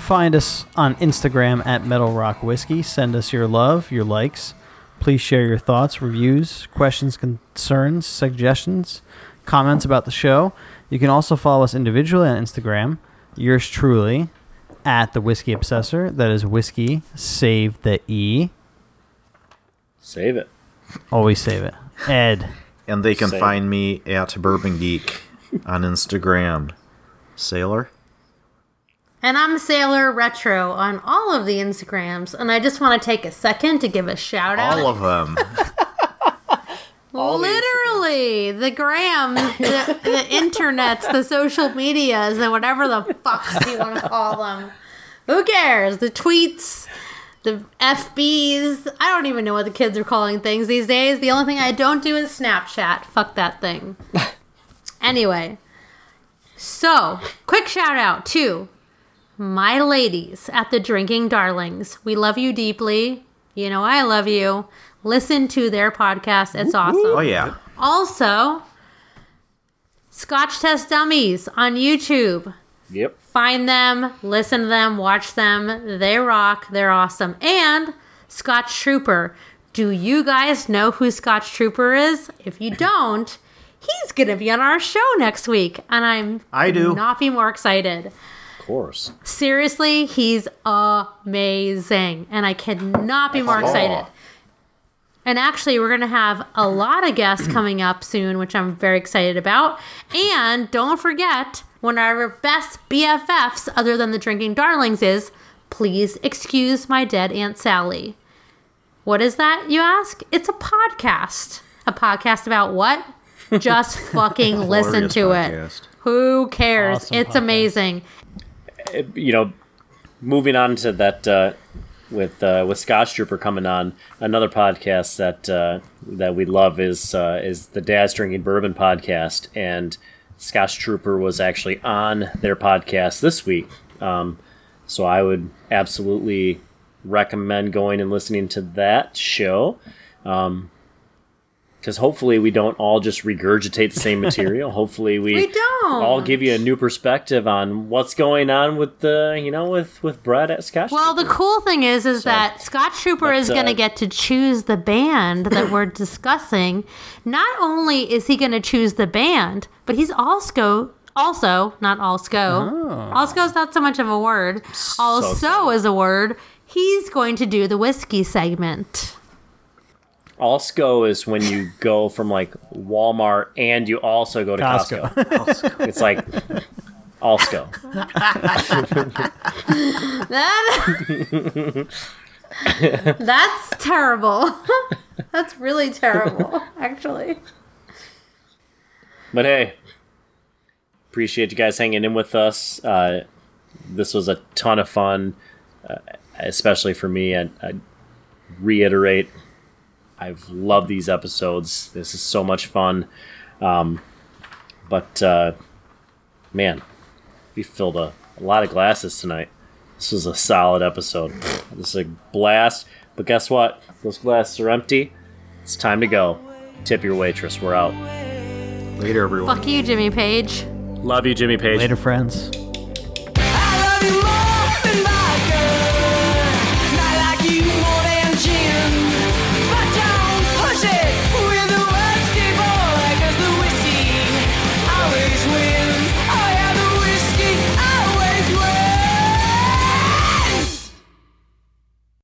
Find us on Instagram at Metal, Rock, Whiskey. Send us your love, your likes. Please share your thoughts, reviews, questions, concerns, suggestions, comments about the show. You can also follow us individually on Instagram, yours truly, at The Whiskey Obsessor. That is whiskey, save the E. Save it. Always save it. Ed. And they can find me at Bourbon Geek on Instagram. Sailor. And I'm Sailor Retro on all of the Instagrams. And I just want to take a second to give a shout out. All of them. All literally, the grams, the internets, the social medias, and whatever the fucks you want to call them. Who cares? The tweets, the FBs. I don't even know what the kids are calling things these days. The only thing I don't do is Snapchat. Fuck that thing. Anyway, so quick shout out to my ladies at the Drinking Darlings. We love you deeply. You know I love you. Listen to their podcast. It's awesome. Oh, yeah. Also, Scotch Test Dummies on YouTube. Yep. Find them, listen to them, watch them. They rock. They're awesome. And Scotch Trooper. Do you guys know who Scotch Trooper is? If you don't, he's going to be on our show next week. And I could not be more excited. Course. Seriously, he's amazing. And I cannot be more excited. And actually, we're going to have a lot of guests coming up soon, which I'm very excited about. And don't forget, one of our best BFFs, other than the Drinking Darlings, is Please excuse my dead Aunt Sally. What is that, you ask? It's a podcast. A podcast about what? Just fucking listen to podcast. It. Who cares? Awesome it's podcast. Amazing. You know, moving on to that with Scotch Trooper coming on, another podcast that we love is the Dad's Drinking Bourbon podcast, and Scotch Trooper was actually on their podcast this week. So I would absolutely recommend going and listening to that show. Because hopefully we don't all just regurgitate the same material. Hopefully we don't all give you a new perspective on what's going on with the, you know, with Brad at Scotch. Well, Trooper. The cool thing is that Scotch Trooper is going to get to choose the band that we're discussing. Not only is he going to choose the band, but he's also not Allsco. Oh. Allsco is not so much of a word. Also is a word. He's going to do the whiskey segment. Allsco is when you go from like Walmart and you also go to Costco. It's like Allsco. That's terrible. That's really terrible, actually. But hey, appreciate you guys hanging in with us. This was a ton of fun, especially for me. And I reiterate, I've loved these episodes. This is so much fun. Man, we filled a lot of glasses tonight. This was a solid episode. This is a blast. But guess what? Those glasses are empty. It's time to go. Tip your waitress. We're out. Later, everyone. Fuck you, Jimmy Page. Love you, Jimmy Page. Later, friends.